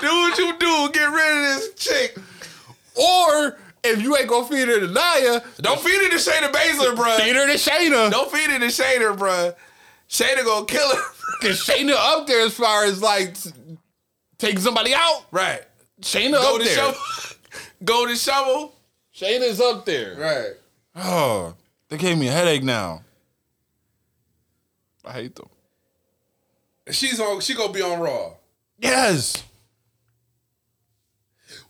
Do what you do. Get rid of this chick. Or if you ain't gonna feed her to Nia, don't feed her to Shayna Baszler, bro. Feed her to Shayna. Don't feed her to Shayna, bro. Shayna gonna kill her. Cause Shayna up there as far as like. Take somebody out. Right. Shayna up there. Shovel. Golden Shovel. Shayna's up there. Right. Oh, they gave me a headache now. I hate them. She's on. She gonna be on Raw. Yes.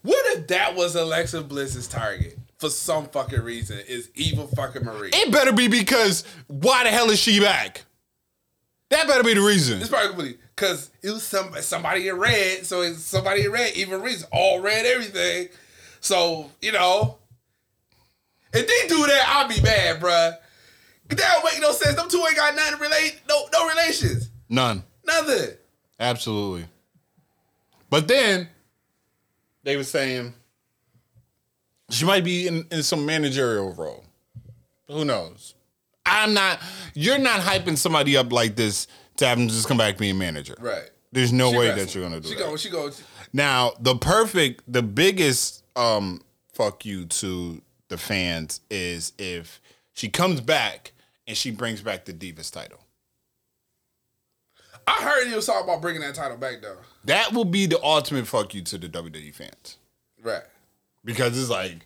What if that was Alexa Bliss's target? For some fucking reason. Is Eva fucking Marie. It better be because why the hell is she back? That better be the reason. It's probably because it was some, somebody in red, so it's somebody in red, even reads all red, everything. So, you know, if they do that, I'll be mad, bruh. That don't make no sense. Them two ain't got nothing relate, no, no relations. None. Nothing. Absolutely. But then, they were saying, she might be in, in some managerial role. Who knows? I'm not, you're not hyping somebody up like this to have them just come back being manager. Right. There's no she way wrestling. That you're going to do she that. Go, she goes. Now, the perfect, the biggest um, fuck you to the fans is if she comes back and she brings back the Divas title. I heard you was talking about bringing that title back, though. That will be the ultimate fuck you to the W W E fans. Right. Because it's like,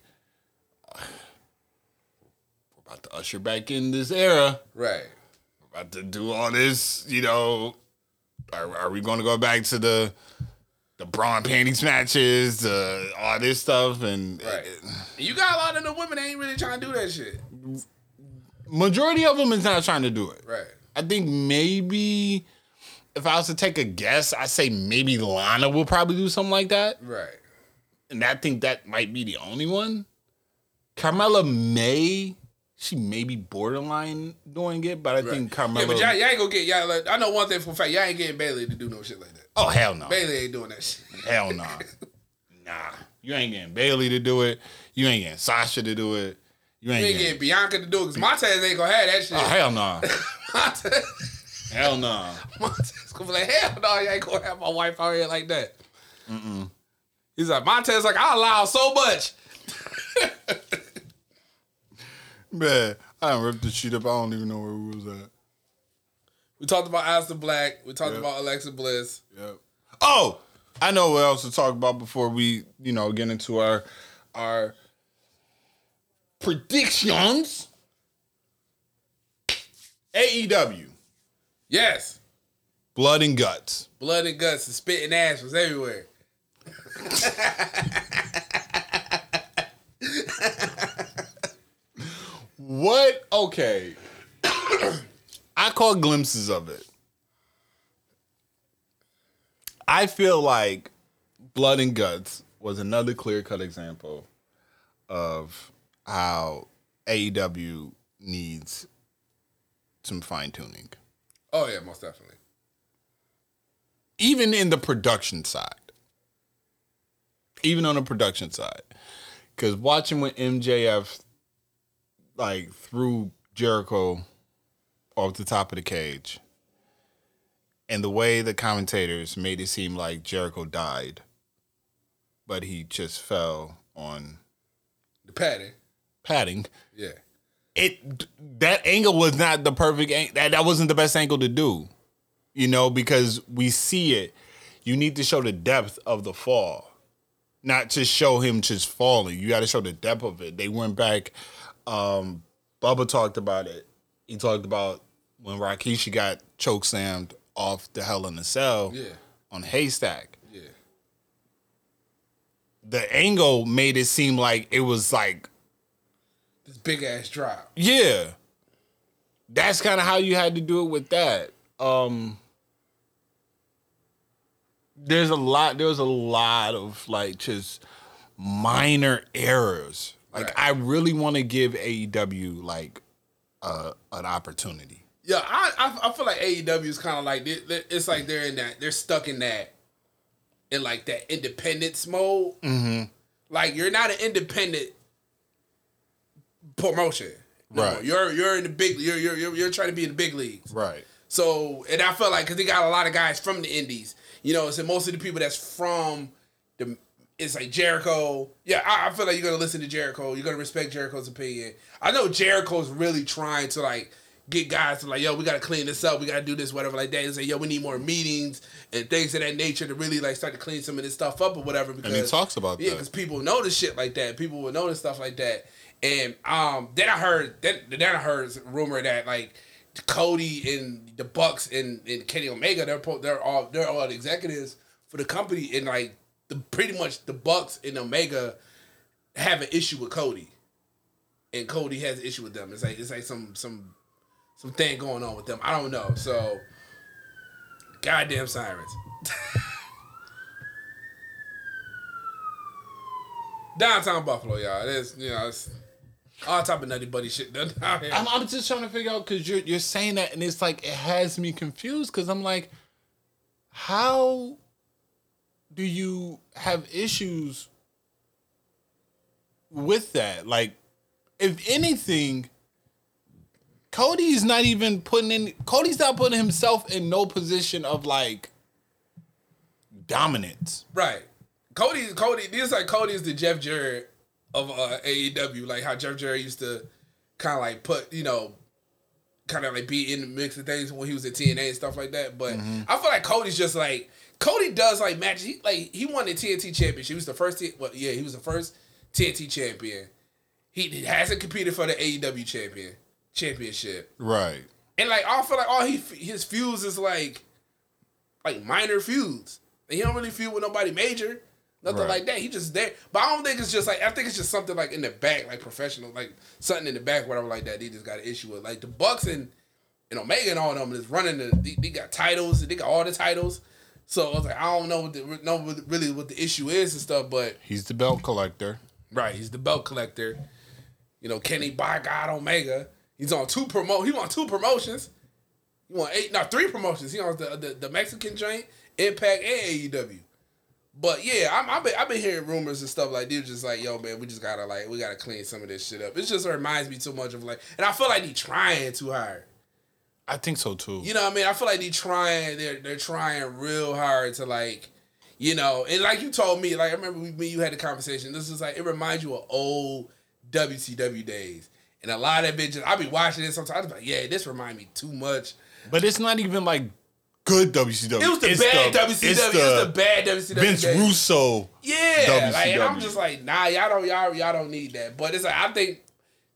to usher back in this era. Right. We're about to do all this, you know. Are, are we going to go back to the the bra and panties matches, uh, all this stuff? And right. it, you got a lot of the women that ain't really trying to do that shit. Majority of them is not trying to do it. Right. I think maybe, if I was to take a guess, I'd say maybe Lana will probably do something like that. Right. And I think that might be the only one. Carmella may... She may be borderline doing it, but I right. think Carmella... Yeah, but y'all, y'all ain't gonna get... Y'all. Like, I know one thing for a fact. Y'all ain't getting Bayley to do no shit like that. Oh, hell no. Bayley ain't doing that shit. Hell no. Nah. nah. You ain't getting Bayley to do it. You ain't getting Sasha to do it. You ain't, you ain't getting, getting Bianca to do it, because Montez ain't gonna have that shit. Oh, hell no. Nah. Montez... Hell no. Nah. Montez gonna be like, hell no, y'all ain't gonna have my wife out here like that. Mm-mm. He's like, Montez like, I allow so much. Man, I done ripped the sheet up. I don't even know where we was at. We talked about Aleister Black. We talked yep. about Alexa Bliss. Yep. Oh, I know what else to talk about before we, you know, get into our our predictions. A E W. Yes. Blood and guts. Blood and guts and spit and ass was everywhere. What? Okay. I caught glimpses of it. I feel like Blood and Guts was another clear-cut example of how A E W needs some fine-tuning. Oh, yeah, most definitely. Even in the production side. Even on the production side. Because watching with M J F... like, threw Jericho off the top of the cage. And the way the commentators made it seem like Jericho died, but he just fell on the padding. Padding. Yeah. It that angle was not the perfect angle. That, that wasn't the best angle to do, you know, because we see it. You need to show the depth of the fall, not just show him just falling. You got to show the depth of it. They went back. Um, Bubba talked about it. He talked about when Rikishi got chokeslammed off the Hell in a Cell yeah. on Haystack. Yeah. The angle made it seem like it was like this big ass drop. Yeah. That's kind of how you had to do it with that. Um, there's a lot, there was a lot of like just minor errors. Like right. I really want to give A E W like uh, an opportunity. Yeah, I I feel like A E W is kind of like it's like they're in that they're stuck in that in like that independence mode. Mm-hmm. Like you're not an independent promotion. No, right. You're you're in the big you're you're you're trying to be in the big leagues. Right. So and I felt like because they got a lot of guys from the indies. You know, it's so most of the people that's from the. It's like Jericho. Yeah, I, I feel like you're gonna listen to Jericho. You're gonna respect Jericho's opinion. I know Jericho's really trying to like get guys to like, yo, we gotta clean this up. We gotta do this, whatever, like that. And say, yo, we need more meetings and things of that nature to really like start to clean some of this stuff up or whatever. Because, and he talks about yeah, that. Yeah, because people notice shit like that. People will notice stuff like that. And um, then I heard then, then I heard rumor that like Cody and the Bucks and, and Kenny Omega, they're they're all they're all executives for the company and like. The, pretty much the Bucks and Omega have an issue with Cody, and Cody has an issue with them. It's like it's like some some some thing going on with them. I don't know. So, goddamn sirens. Downtown Buffalo, y'all. It's you know it's all type of nutty buddy shit done out here. I'm, I'm just trying to figure out because you're you're saying that, and it's like it has me confused because I'm like, how. Do you have issues with that? Like, if anything, Cody's not even putting in. Cody's not putting himself in no position of like dominance. Right. Cody. Cody. This like Cody is the Jeff Jarrett of uh, A E W. Like how Jeff Jarrett used to kind of like put you know. Kind of like be in the mix of things when he was at T N A and stuff like that. But mm-hmm. I feel like Cody's just like Cody does like matches. He like he won the T N T championship. He was the first. Well, yeah, he was the first T N T champion. He hasn't competed for the A E W champion championship. Right. And like I feel like all he his feuds is like like minor feuds. Like, he don't really feud with nobody major. Nothing right. like that. He just there. But I don't think it's just like, I think it's just something like in the back, like professional, like something in the back, whatever like that. They just got an issue with like the Bucks and, and Omega and all of them is running the, they, they got titles. They got all the titles. So I was like, I don't know, what the, know what, really what the issue is and stuff, but. He's the belt collector. Right. He's the belt collector. You know, can he buy God Omega? He's on two promo. He on two promotions. He won eight, no, three promotions. He on the, the, the Mexican joint, Impact and A E W. But yeah, I'm, I've been I've been hearing rumors and stuff like they're just like, yo, man, we just gotta like we gotta clean some of this shit up. It just reminds me too much of like, and I feel like they trying too hard. I think so too. You know what I mean? I feel like they trying they're they're trying real hard to like, you know, and like you told me, like I remember we me you had the conversation. This is like it reminds you of old W C W days, and a lot of it just I be watching it sometimes. I be like, yeah, this remind me too much. But it's not even like. Good W C W. It was the it's bad the, W C W. It's the, it's the bad W C W. Vince days. Russo. Yeah, like, and I'm just like, nah, y'all don't, y'all, y'all don't need that. But it's like I think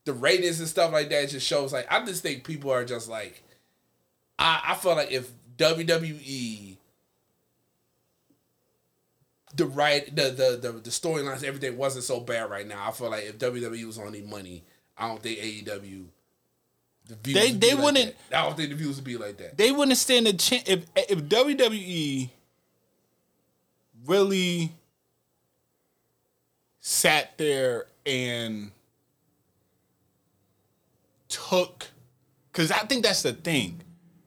the ratings and stuff like that just shows. Like I just think people are just like, I, I feel like if W W E, the right, the the the, the storylines, everything wasn't so bad right now. I feel like if W W E was on any money, I don't think A E W. The they they like wouldn't. That. I don't think the views would be like that. They wouldn't stand a chance if if W W E really sat there and took. Because I think that's the thing,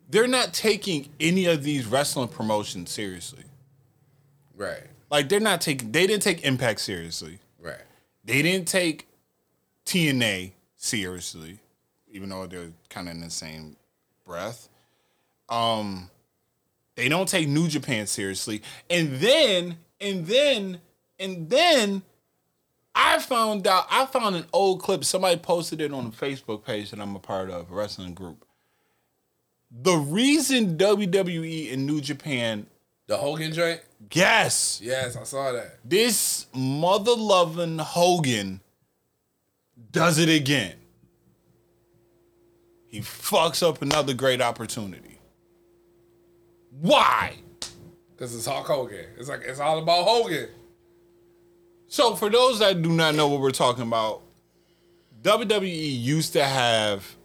they're not taking any of these wrestling promotions seriously. Right. Like they're not taking. They didn't take Impact seriously. Right. They didn't take T N A seriously. Even though they're kind of in the same breath, um, They don't take New Japan seriously. And then, and then, and then I found out, I found an old clip. Somebody posted it on the Facebook page that I'm a part of, a wrestling group. The reason W W E and New Japan... The Hogan joint? Yes. Yes, I saw that. This mother-loving Hogan does it again. He fucks up another great opportunity. Why? Because it's Hulk Hogan. It's like it's all about Hogan. So for those that do not know what we're talking about, W W E used to have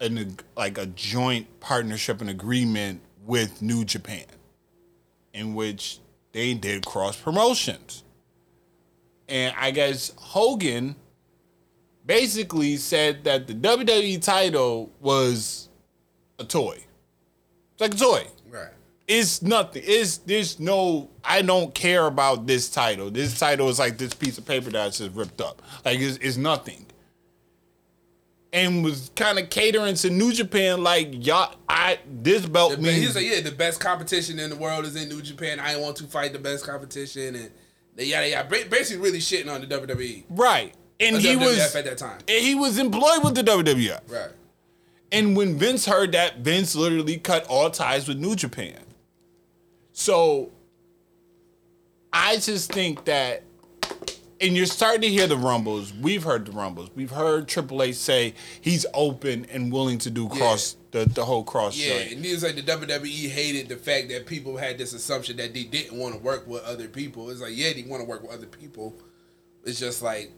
an like a joint partnership and agreement with New Japan, in which they did cross promotions. And I guess Hogan basically said that the W W E title was a toy. It's like a toy. Right. It's nothing. It's there's no. I don't care about this title. This title is like this piece of paper that's just ripped up. Like it's, it's nothing. And was kind of catering to New Japan, like y'all. I this belt the, means. He's like, yeah, the best competition in the world is in New Japan. I want to fight the best competition, and yada yada. Basically, really shitting on the W W E. Right. And he W W F was at that time. And he was employed with the W W F. Right. And when Vince heard that, Vince literally cut all ties with New Japan. So I just think that, and you're starting to hear the rumbles. We've heard the rumbles. We've heard Triple H say he's open and willing to do cross yeah. the, the whole cross Yeah, journey. And it's like the W W E hated the fact that people had this assumption that they didn't want to work with other people. It's like, yeah, they want to work with other people. It's just like,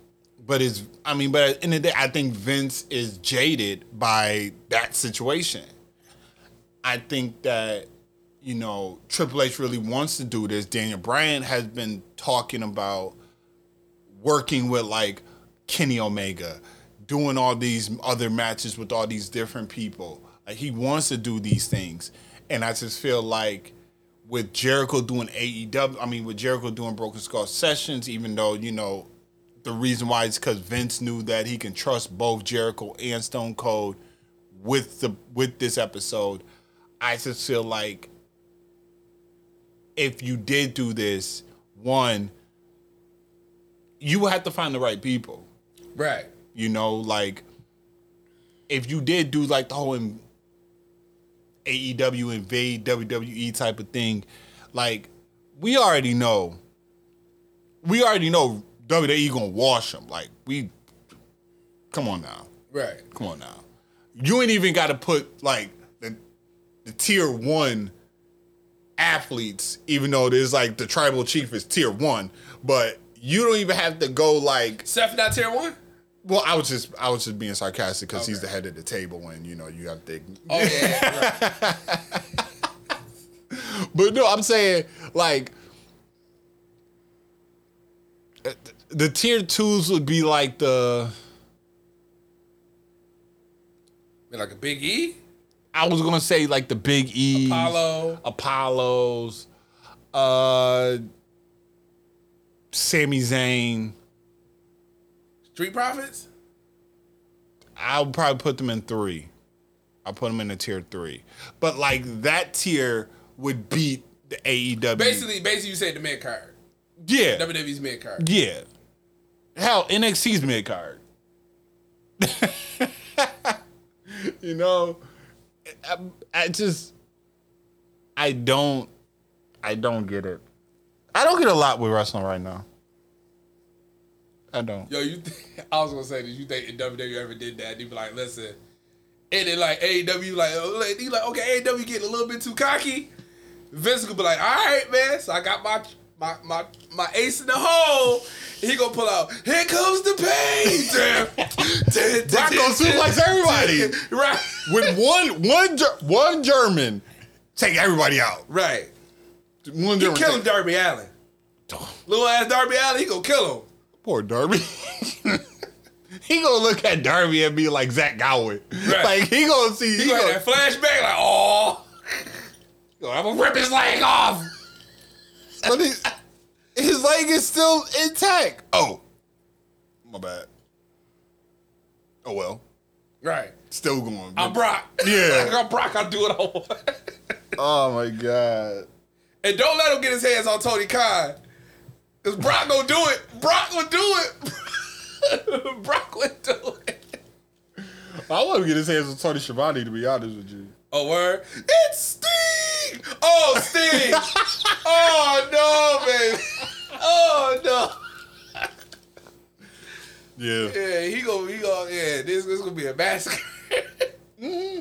But it's, I mean, but at the end of the day, I think Vince is jaded by that situation. I think that, you know, Triple H really wants to do this. Daniel Bryan has been talking about working with, like, Kenny Omega, doing all these other matches with all these different people. Like, he wants to do these things. And I just feel like with Jericho doing A E W, I mean, with Jericho doing Broken Skull Sessions, even though, you know, the reason why is because Vince knew that he can trust both Jericho and Stone Cold with the with this episode. I just feel like if you did do this, one, you would have to find the right people. Right. You know, like, if you did do, like, the whole A E W invade W W E type of thing, like, we already know. We already know W W E gonna wash them. Like, we, come on now. Right. Come on now. You ain't even got to put, like, the, the tier one athletes, even though there's, like, the tribal chief is tier one, but you don't even have to go, like... Seth not tier one? Well, I was just I was just being sarcastic because okay. he's the head of the table and, you know, you have to... Oh, yeah, right. But, no, I'm saying, like... The tier twos would be like the... Like a Big E? I was going to say like the Big E's. Apollo. Apollos. Uh, Sami Zayn. Street Profits? I would probably put them in three. I'll put them in a tier three. But like that tier would beat the A E W. Basically, basically you say the mid card. Yeah. W W E's mid card. Yeah. Hell, N X T's mid card. You know, I, I just, I don't, I don't get it. I don't get a lot with wrestling right now. I don't. Yo, you. Th- I was gonna say that you think if W W E ever did that, they'd be like, listen, and then like A E W, like, like, they like, okay, A E W getting a little bit too cocky. Vince could be like, all right, man, so I got my. My my my ace in the hole. He gonna pull out. Here comes the pain. Brock gonna suplex everybody. Right. With one one one German, take everybody out. Right. One German. He killing Darby Allin. Little ass Darby Allin. He gonna kill him. Poor Darby. He gonna look at Darby and be like Zach Gowen. Right. Like he gonna see. He, he gonna have that flashback. Like oh. I'm gonna rip his leg off. But his, his leg is still intact. Oh, my bad. Oh, well. Right. Still going. I'm Brock. Yeah. Like I'm Brock. I do it all. Oh my God. And don't let him get his hands on Tony Khan. Cause Brock gonna do it. Brock will do it. Brock will do it. I want him to get his hands on Tony Schiavone, to be honest with you. Oh, word? It's Sting! Oh, Sting! Oh, no, baby. Oh, no. Yeah. Yeah, he gonna, he gonna, yeah, this, this gonna be a massacre. Mm-hmm.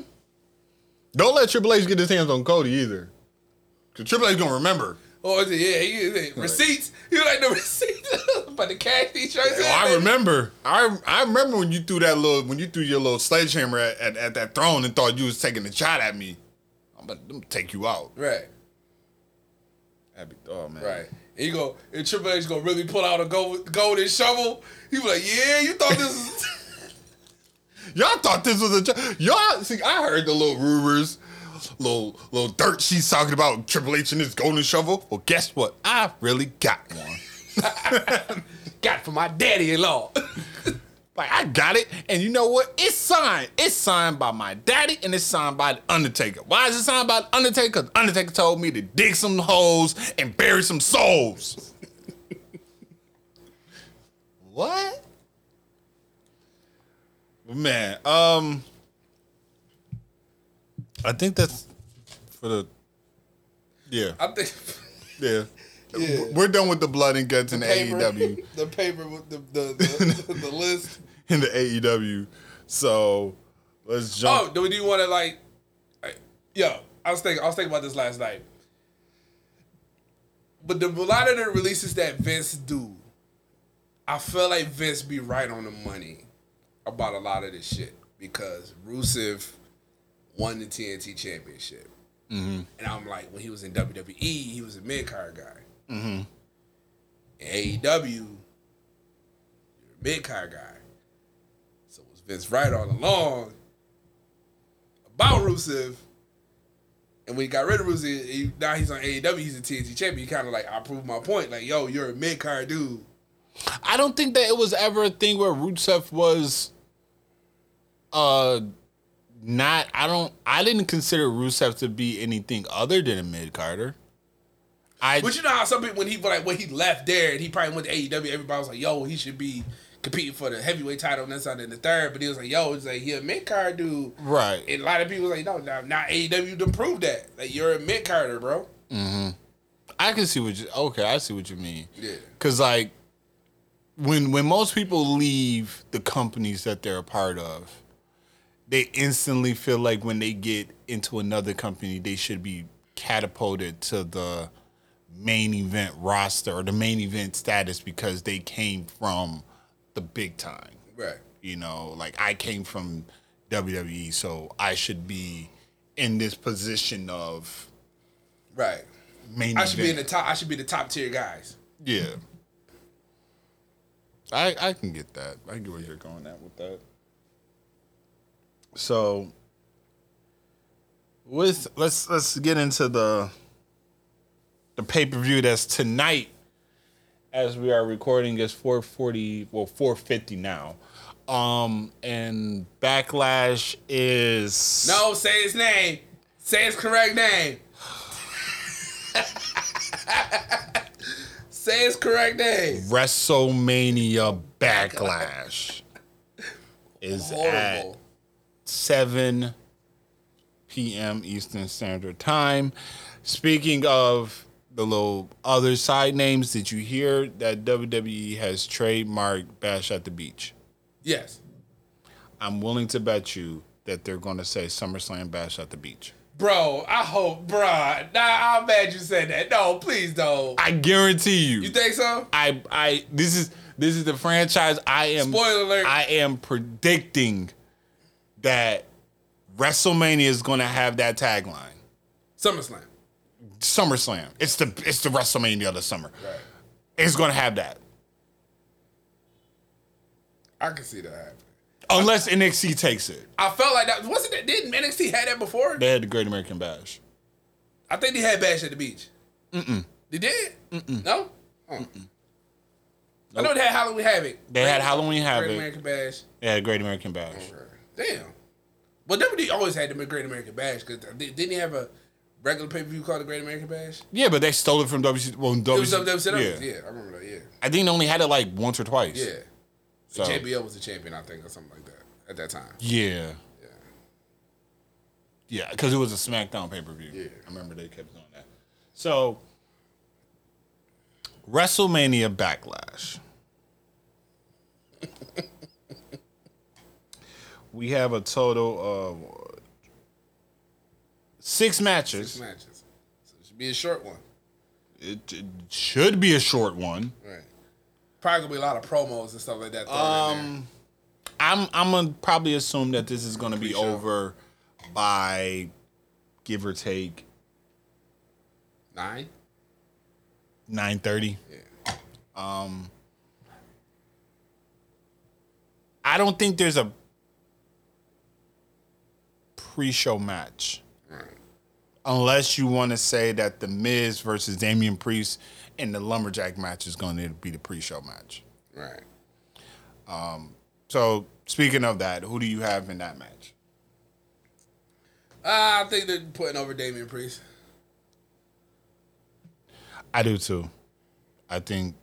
Don't let Triple H get his hands on Cody either. Because Triple H gonna remember. Oh, yeah, he, he, he, receipts. He like the receipts, but the cash t-shirts. Oh, I remember. I I remember when you threw that little, when you threw your little sledgehammer at, at, at that throne and thought you was taking a shot at me. I'm about to take you out. Right. That'd be, oh man. Right. And you go, and Triple H gonna really pull out a gold, golden shovel. He was like, yeah, you thought this was. Y'all thought this was a y'all. See, I heard the little rumors. Little little dirt she's talking about Triple H and his golden shovel. Well, guess what? I really got one. Got it for my daddy-in-law. Like, I got it, and you know what? It's signed. It's signed by my daddy, and it's signed by the Undertaker. Why is it signed by the Undertaker? Because the Undertaker told me to dig some holes and bury some souls. What? Man, um... I think that's for the, yeah. I think, yeah. yeah. We're done with the blood and guts in the A E W. The paper with the the, the, the list in the A E W. So let's jump. Oh, do we do you want to like? Yo, I was thinking. I was thinking about this last night. But the a lot of the releases that Vince do, I feel like Vince be right on the money about a lot of this shit because Rusev won the T N T championship. Mm-hmm. And I'm like, when he was in W W E, he was a mid-card guy. Mm-hmm. In A E W, you're a mid-card guy. So was Vince right all along about Rusev? And when he got rid of Rusev, he, now he's on A E W, he's a T N T champion. He kind of like, I proved my point. Like, yo, you're a mid-card dude. I don't think that it was ever a thing where Rusev was... uh. Not, I don't, I didn't consider Rusev to be anything other than a mid-carder. I, but you know how some people, when he like when he left there and he probably went to A E W, everybody was like, yo, he should be competing for the heavyweight title and this side and the third. But he was like, yo, it's like, he a mid-card dude. Right. And a lot of people was like, no, no, not A E W to prove that. Like, you're a mid-carder, bro. Mm-hmm. I can see what you, okay, I see what you mean. Yeah. Because, like, when when most people leave the companies that they're a part of, they instantly feel like when they get into another company, they should be catapulted to the main event roster or the main event status because they came from the big time. Right. You know, like I came from W W E, so I should be in this position of right. Main I should event. Be in the top. I should be the top tier guys. Yeah. I I can get that. I can get where you're going at with that. So, with let's let's get into the the pay per view that's tonight. As we are recording, it's four forty, well four fifty now, um, and Backlash is no say his name, say his correct name, say his correct name. WrestleMania Backlash is horrible. At seven p.m. Eastern Standard Time. Speaking of the little other side names, did you hear that W W E has trademarked Bash at the Beach? Yes. I'm willing to bet you that they're going to say SummerSlam Bash at the Beach. Bro, I hope, bro. Nah, I'm mad you said that. No, please don't. I guarantee you. You think so? I, I. This is this is the franchise I am. Spoiler alert. I am predicting that WrestleMania is going to have that tagline. SummerSlam. SummerSlam. It's the it's the WrestleMania of the summer. Right. It's going to have that. I can see that happening. Unless I, N X T takes it. I felt like that. Wasn't that, didn't N X T have that before? They had the Great American Bash. I think they had Bash at the Beach. Mm-mm. They did? Mm-mm. No? Oh. Mm-mm. Nope. I know they had Halloween Havoc. They Great, had Halloween Havoc. Great American Bash. They had Great American Bash. Okay. Damn. Well, W W E always had the Great American Bash because they didn't have a regular pay-per-view called the Great American Bash? Yeah, but they stole it from W C W. Well, it was W C W. Yeah. yeah, I remember that, yeah. I think they only had it like once or twice. Yeah. So. J B L was the champion, I think, or something like that at that time. Yeah. Yeah. Yeah, because it was a SmackDown pay-per-view. Yeah. I remember they kept doing that. So, WrestleMania Backlash. We have a total of six matches. Six matches. So it should be a short one. It, it should be a short one. Right. Probably gonna be a lot of promos and stuff like that. Um, there. I'm I'm gonna probably assume that this is gonna be sure. over by, give or take, nine. Nine thirty. Yeah. Um. I don't think there's a pre-show match. Right. Unless you want to say that The Miz versus Damian Priest and the Lumberjack match is going to be the pre-show match. Right. Um, so, speaking of that, who do you have in that match? Uh, I think they're putting over Damian Priest. I do, too. I think...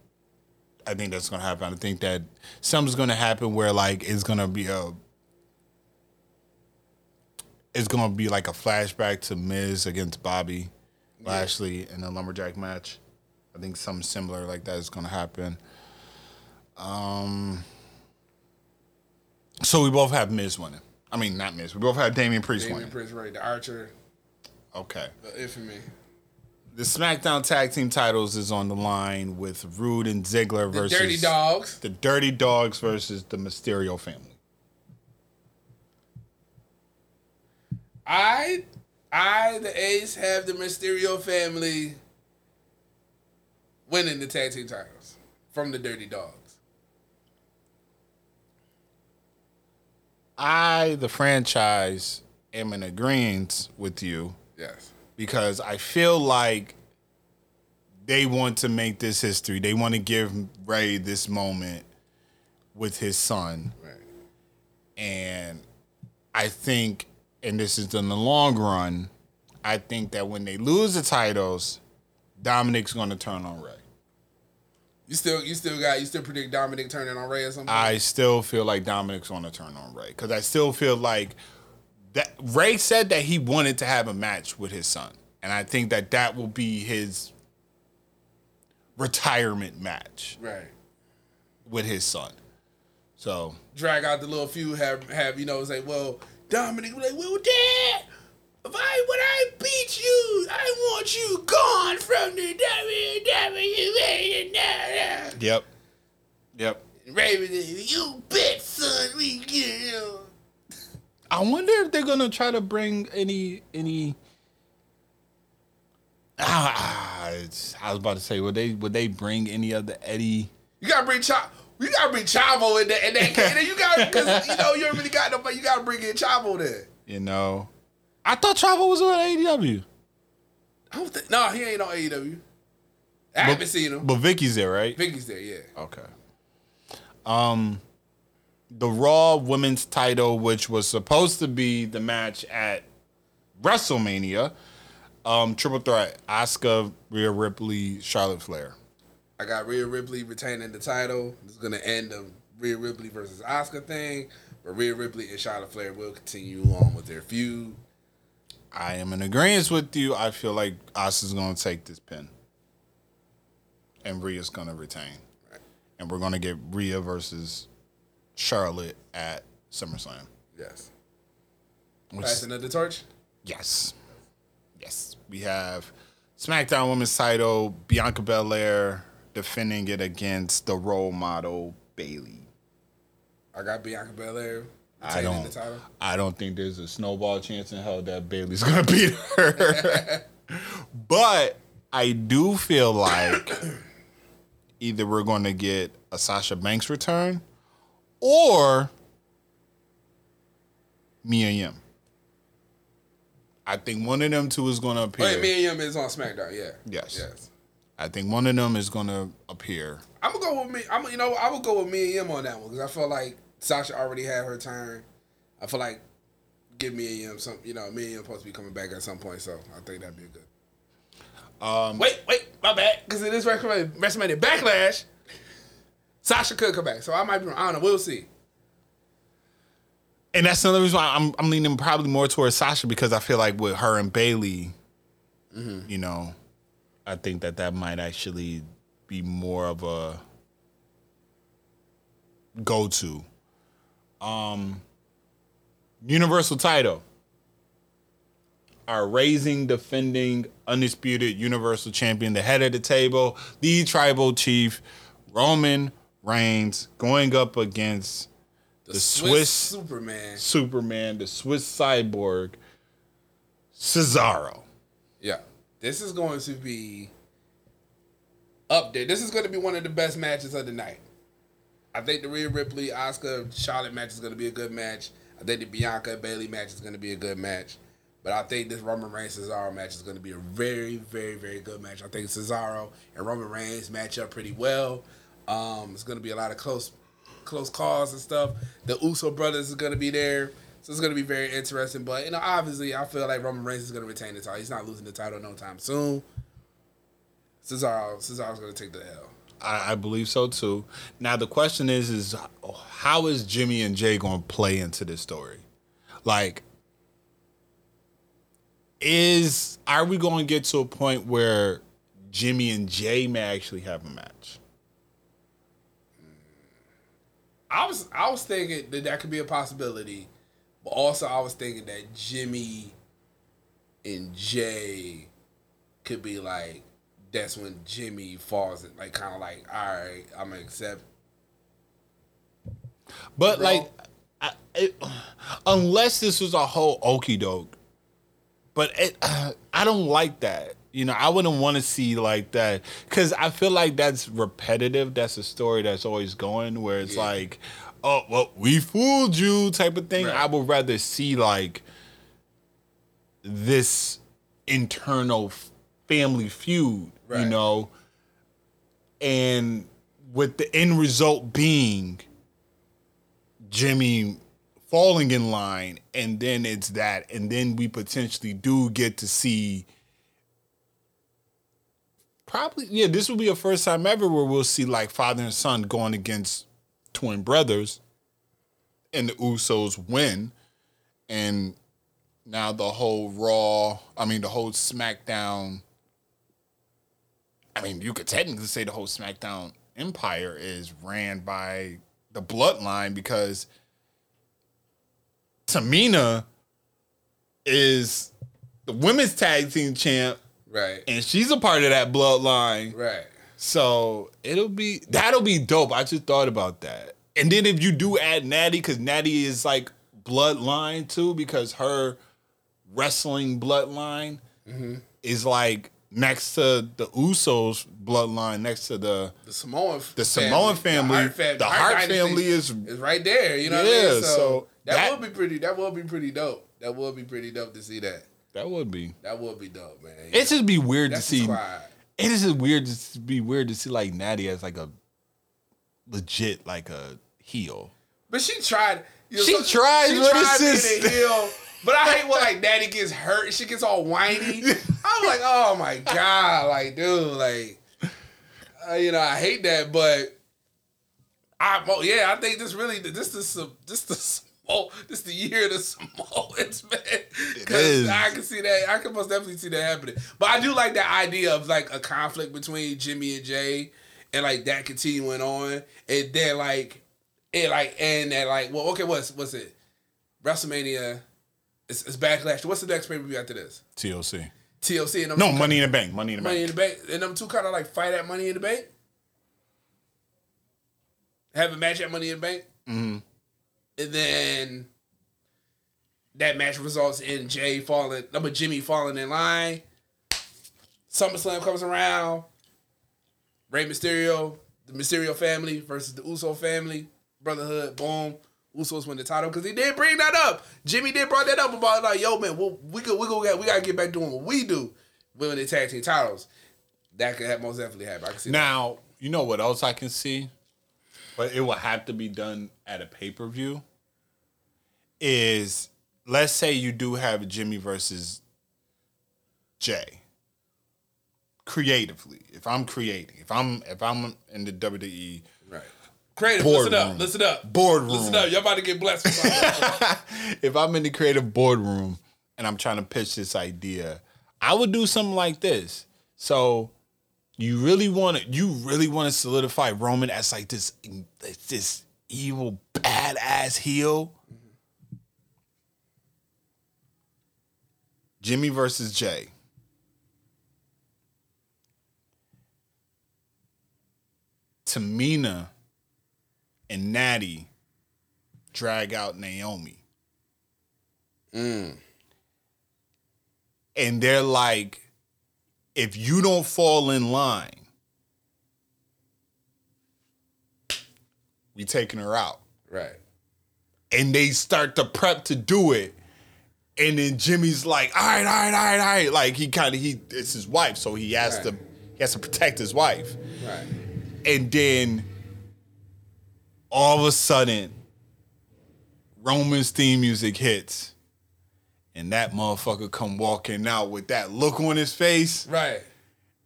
I think that's going to happen. I think that something's going to happen where, like, it's going to be a... It's going to be, like, a flashback to Miz against Bobby yeah. Lashley in the Lumberjack match. I think something similar like that is going to happen. Um, So we both have Miz winning. I mean, not Miz. We both have Damian Priest Damian winning. Damian Priest, right. The Archer. Okay. The Infamy. The SmackDown Tag Team titles is on the line with Rude and Ziggler versus... The Dirty Dogs. The Dirty Dogs versus the Mysterio family. I, I, the Ace, have the Mysterio family winning the Tag Team titles from the Dirty Dogs. I, the franchise, am in agreement with you. Yes. Because I feel like they want to make this history. They want to give Ray this moment with his son. Right. And I think, and this is in the long run, I think that when they lose the titles, Dominic's going to turn on Ray. You still you still got you still predict Dominic turning on Ray or something? I still feel like Dominic's going to turn on Ray. Because I still feel like... That Ray said that he wanted to have a match with his son. And I think that that will be his retirement match. Right. With his son. So. Drag out the little feud, have, have you know, say, well, Dominic, like, well, Dad, if I, when I beat you, I want you gone from the W W E. Yep. Yep. Ray was like, you bitch, son, we get you. I wonder if they're gonna try to bring any any. Ah, it's, I was about to say, would they would they bring any of the Eddie? You gotta bring Chavo. You gotta bring Chavo in that. In that you got because you know you ain't really got nobody. You gotta bring in Chavo there. You know, I thought Chavo was on A E W. I don't think. No, he ain't on A E W. I but, haven't seen him. But Vicky's there, right? Vicky's there, yeah. Okay. Um. The Raw Women's title, which was supposed to be the match at WrestleMania, um, triple threat: Asuka, Rhea Ripley, Charlotte Flair. I got Rhea Ripley retaining the title. It's gonna end the Rhea Ripley versus Asuka thing, but Rhea Ripley and Charlotte Flair will continue on with their feud. I am in agreement with you. I feel like Asuka's gonna take this pin, and Rhea's gonna retain, right. And we're gonna get Rhea versus Charlotte at SummerSlam. Yes. Passing of the torch? Yes. Yes. We have SmackDown Women's title, Bianca Belair defending it against the role model, Bayley. I got Bianca Belair. I don't, the title. I don't think there's a snowball chance in hell that Bayley's going to beat her. But I do feel like either we're going to get a Sasha Banks return or Mia Yim. I think one of them two is going to appear. Wait, Mia Yim is on SmackDown, yeah. Yes. Yes. I think one of them is going to appear. I'm going to go with me. I'm, you know, I would go with Mia Yim on that one because I feel like Sasha already had her turn. I feel like give me and him some, you know, me and him supposed to be coming back at some point, so I think that'd be good. Um, wait, wait, my bad, because it is WrestleMania Backlash. Sasha could come back, so I might be wrong. I don't know. We'll see. And that's another reason why I'm I'm leaning probably more towards Sasha, because I feel like with her and Bayley, mm-hmm. you know, I think that that might actually be more of a go-to. Um, Universal title. Are raising, defending, undisputed Universal Champion, the head of the table, the Tribal Chief, Roman Reigns, going up against the, the Swiss, Swiss Superman, Superman, the Swiss Cyborg, Cesaro. Yeah, this is going to be up there. This is going to be one of the best matches of the night. I think the Rhea Ripley, Asuka, Charlotte match is going to be a good match. I think the Bianca Bayley match is going to be a good match. But I think this Roman Reigns Cesaro match is going to be a very, very, very good match. I think Cesaro and Roman Reigns match up pretty well. Um, it's going to be a lot of close, close calls and stuff. The Uso brothers is going to be there, so it's going to be very interesting. But you know, obviously, I feel like Roman Reigns is going to retain the title. He's not losing the title no time soon. Cesaro, Cesaro's going to take the L. I, I believe so too. Now the question is, is how is Jimmy and Jay going to play into this story? Like. Is are we going to get to a point where Jimmy and Jay may actually have a match? I was I was thinking that that could be a possibility, but also I was thinking that Jimmy and Jay could be like, that's when Jimmy falls in, like kind of like, all right, I'm gonna accept. But Bro. like, I, it, unless this was a whole okie doke. But it, uh, I don't like that. You know, I wouldn't want to see like that, because I feel like that's repetitive. That's a story that's always going where it's yeah. like, oh, well, we fooled you type of thing. Right. I would rather see like this internal family feud, right. you know, and with the end result being Jimmy falling in line, and then it's that, and then we potentially do get to see probably, yeah, this will be a first time ever where we'll see like father and son going against twin brothers, and the Usos win, and now the whole Raw, I mean the whole SmackDown, I mean you could technically say the whole SmackDown empire is ran by the bloodline, because Tamina is the women's tag team champ. Right. And she's a part of that bloodline. Right. So it'll be, that'll be dope. I just thought about that. And then if you do add Natty, because Natty is like bloodline too, because her wrestling bloodline mm-hmm. is like next to the Usos bloodline, next to the the Samoan the Samoan family. The Hart family, the Hart Hart family is, is right there. You know yeah, what I mean? So, so That, that would be pretty. That would be pretty dope. That would be pretty dope to see that. That would be. That would be dope, man. Yeah. It's just be weird That's to see. It is just weird to be weird to see like Natty as like a legit like a heel. But she tried. You know, she so, tried. She tried being a heel. But I hate when like Natty gets hurt. She gets all whiny. I'm like, oh my god, like dude, like uh, you know, I hate that. But I, well, yeah, I think this really this is some this this. Oh, this is the year of the Samoans, man. Because I can see that. I can most definitely see that happening. But I do like that idea of like a conflict between Jimmy and Jay, and like that continuing on, and then like it like and that like well, okay, what's what's it? WrestleMania, it's, it's Backlash. What's the next pay per view after this? T L C. T L C and them no Money kinda, in the Bank. Money in the Money Bank. Money in the Bank. And them two kind of like fight at Money in the Bank. Have a match at Money in the Bank. Mm-hmm. And then that match results in Jay falling, number Jimmy falling in line. SummerSlam comes around. Rey Mysterio, the Mysterio family versus the Uso family. Brotherhood, boom. Usos win the title, because he did bring that up. Jimmy did brought that up about like, yo, man, we'll, we could, we could, we got to get back doing what we do, winning the tag team titles. That could have most definitely happen. I can see now, that. You know what else I can see? But it will have to be done at a pay-per-view. Is let's say you do have Jimmy versus Jay. Creatively, if I'm creating, if I'm if I'm in the W W E, right? Creative, listen up, listen up, boardroom, listen up. Y'all about to get blessed. If I'm in the creative boardroom and I'm trying to pitch this idea, I would do something like this. So you really want to, you really want to solidify Roman as like this, this evil badass heel. Jimmy versus Jay. Tamina and Natty drag out Naomi. Mm. And they're like, if you don't fall in line, we taking her out. Right. And they start to prep to do it. And then Jimmy's like, all right, all right, all right, all right. Like he kind of, he, it's his wife. So he has right. to, he has to protect his wife. Right. And then all of a sudden, Roman's theme music hits, and that motherfucker come walking out with that look on his face. Right.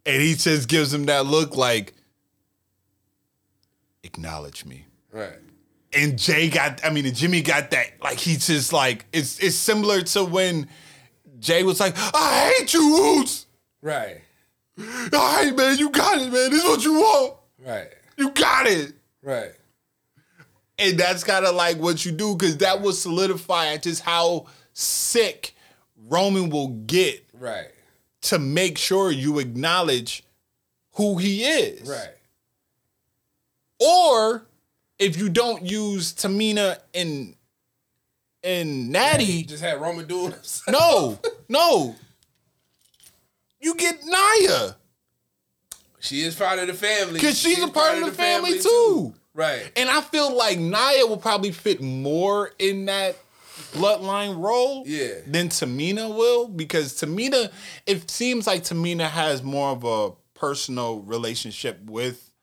And he just gives him that look like, acknowledge me. Right. And Jay got, I mean, and Jimmy got that, like, he just like, it's it's similar to when Jay was like, I hate you, Roots. Right. All right, man, you got it, man. This is what you want. Right. You got it. Right. And that's kind of like what you do, because that will solidify just how sick Roman will get. Right. To make sure you acknowledge who he is. Right. Or if you don't use Tamina and and Natty. Yeah, you just had Roman do it. No, no. You get Nia. She is part of the family. Because she's, she's a part, part of the, the family, family too. too. Right. And I feel like Nia will probably fit more in that bloodline role yeah. than Tamina will. Because Tamina, it seems like Tamina has more of a personal relationship with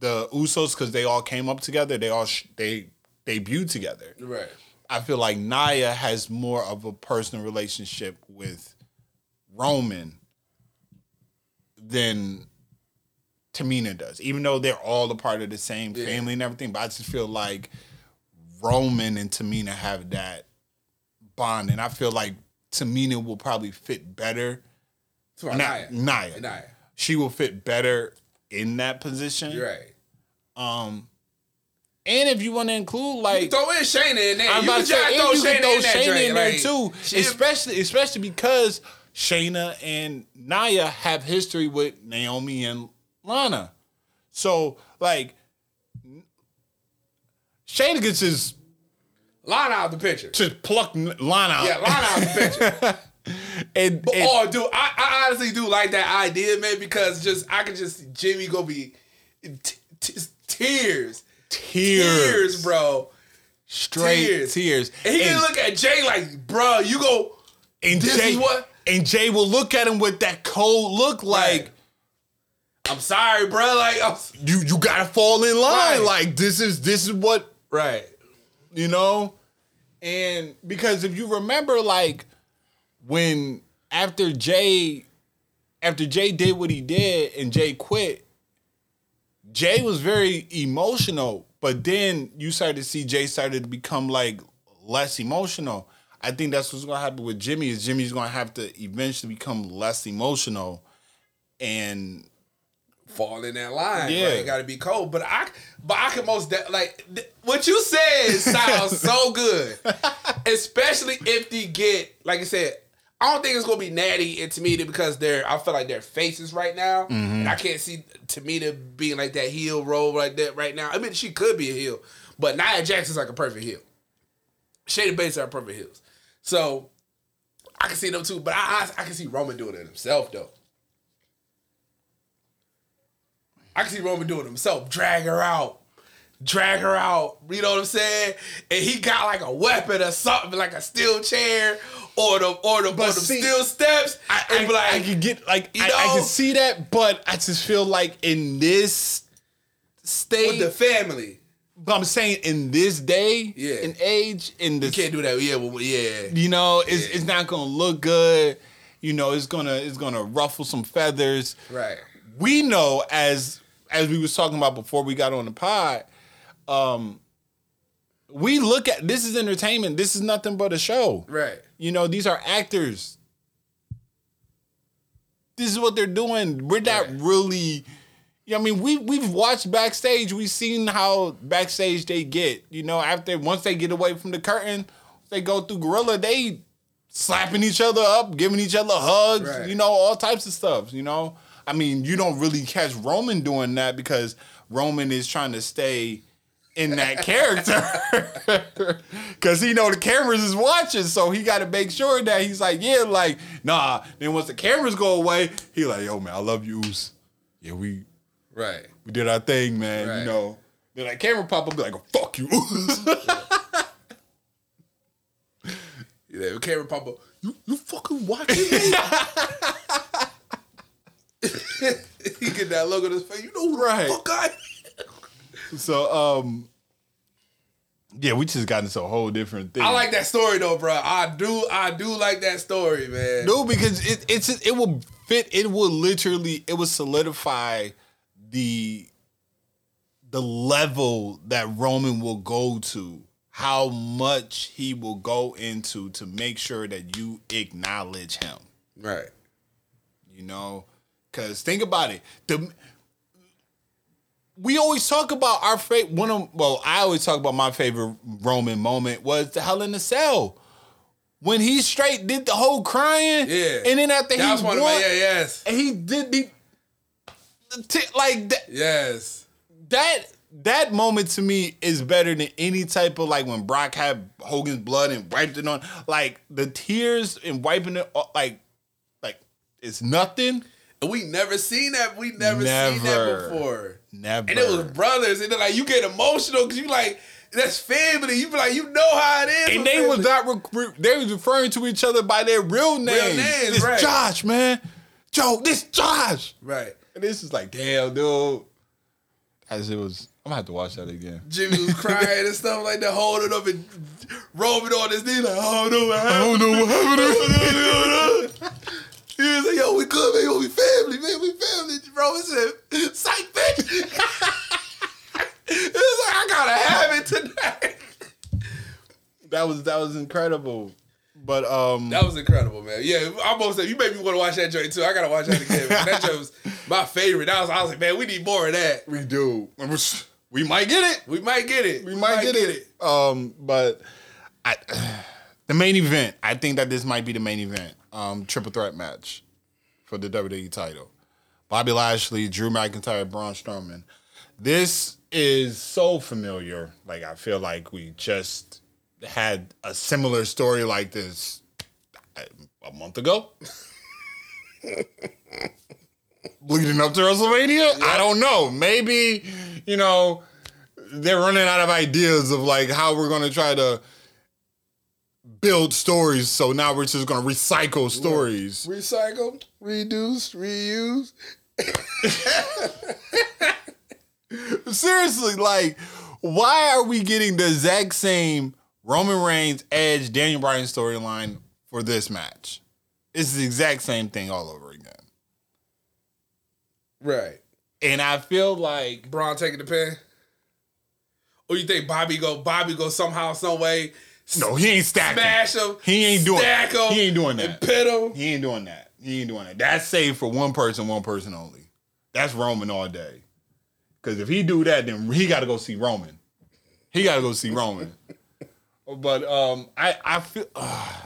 the Usos because they all came up together. They all sh- they debuted together. Right. I feel like Nia has more of a personal relationship with Roman than Tamina does, even though they're all a part of the same yeah. family and everything. But I just feel like Roman and Tamina have that bond, and I feel like Tamina will probably fit better. Not, Nia. Nia. Nia. She will fit better in that position. You're right. Um, and if you want to include, like, you throw in Shayna in there. I'm you about to say, throw Shayna, throw in, Shayna in, in there like, too, especially especially because Shayna and Nia have history with Naomi and Lana. So, like, Shayna gets his... Lana out the picture. To pluck Lana out. Yeah, Lana out the picture. and, but, and, oh, dude, I, I honestly do like that idea, man, because just, I could just, Jimmy gonna be t- t- tears. Tears. Tears, bro. Straight tears. tears. And he and, can look at Jay like, bro, you go... And this Jay, is what? And Jay will look at him with that cold look like... Right. I'm sorry, bro. Like I'm, you, you gotta fall in line. Right. Like this is this is what right, you know, and because if you remember, like when after Jay, after Jay did what he did and Jay quit, Jay was very emotional. But then you started to see Jay started to become like less emotional. I think that's what's gonna happen with Jimmy. Is Jimmy's gonna have to eventually become less emotional, and fall in that line. Yeah, bro. You gotta be cold. But I, but I can most de- like th- what you said sounds so good, especially if they get like I said. I don't think it's gonna be Natty and Tamina because they're. I feel like their faces right now, mm-hmm. and I can't see Tamina being like that heel role like that right now. I mean, she could be a heel, but Nia Jackson's like a perfect heel. Shayna Baszler are perfect heels, so I can see them too. But I, I, I can see Roman doing it himself though. I can see Roman doing it himself. Drag her out. Drag her out. You know what I'm saying? And he got like a weapon or something, like a steel chair or the or the, or the see, steel steps. I, I, and like, I can get like you I, know, I can see that, but I just feel like in this state with the family. But I'm saying in this day, yeah. in age, in this, you can't do that. Yeah, well, yeah. You know, it's yeah. it's not gonna look good. You know, it's gonna it's gonna ruffle some feathers. Right. We know, as as we was talking about before we got on the pod, um, we look at this is entertainment. This is nothing but a show. Right. You know, these are actors. This is what they're doing. We're not right. really. You know, I mean, we we've watched backstage. We've seen how backstage they get. You know, after once they get away from the curtain, they go through gorilla. They slapping each other up, giving each other hugs. Right. You know, all types of stuff. You know, I mean, you don't really catch Roman doing that because Roman is trying to stay in that character because he know the cameras is watching, so he got to make sure that he's like, yeah, like nah. Then once the cameras go away, he like, yo man, I love you, Uso. Yeah, we. Right. We did our thing, man. Right. You know. Then that camera pop up, be like, oh, fuck you. yeah. yeah, the camera pop up, you, you fucking watching me? He get that look on his face. You know who right. the fuck I am. So, um, yeah, we just got into a whole different thing. I like that story, though, bro. I do I do like that story, man. No, because it it's it will fit, it will literally, it will solidify the the level that Roman will go to, how much he will go into to make sure that you acknowledge him. Right. You know? Because think about it. The, we always talk about our favorite, one of, well, I always talk about my favorite Roman moment was the Hell in a Cell. When he straight did the whole crying. Yeah. And then after that he won. Yeah, yes. And he did the, like that, yes, that that moment to me is better than any type of, like, when Brock had Hogan's blood and wiped it on, like the tears and wiping it off, like like it's nothing. And we never seen that. We never, never seen that before. Never. And it was brothers, and they're like, you get emotional because you like, that's family. You be like, you know how it is. And they family. was not re- they was referring to each other by their real names. Real names, this right. Josh, man, Joe. This Josh, right. And this is like, damn, dude. As it was, I'm gonna have to watch that again. Jimmy was crying and stuff like that, holding up and roaming on his knee, like, oh, no, I don't know what happened. He was like, yo, we good, man. Yo, we family, man. We family. Roman said, psych, bitch. It was like, I gotta have it tonight. That was that was incredible. But um, that was incredible, man. Yeah, I almost said you made me want to watch that joint too. I gotta watch that again. That joint was my favorite. I was, I was like, man, we need more of that. We do. We might get it. We might get it. We, we might, might get, get it. it. Um, but I, the main event. I think that this might be the main event. Um, triple threat match for the W W E title. Bobby Lashley, Drew McIntyre, Braun Strowman. This is so familiar. Like, I feel like we just had a similar story like this a month ago. Leading up to WrestleMania? Yep. I don't know. Maybe, you know, they're running out of ideas of, like, how we're going to try to build stories. So now we're just going to recycle stories. Recycle, reduce, reuse. Seriously, like, why are we getting the exact same Roman Reigns, Edge, Daniel Bryan storyline for this match? It's the exact same thing all over again. Right. And I feel like Braun taking the pin. Or you think Bobby go Bobby go somehow, some way? No, he ain't stacking. Smash him. He ain't doing stack him. He ain't doing that. And pit him. He ain't doing that. He ain't doing that. That's saved for one person, one person only. That's Roman all day. Because if he do that, then he got to go see Roman. He got to go see Roman. But um, I I feel uh,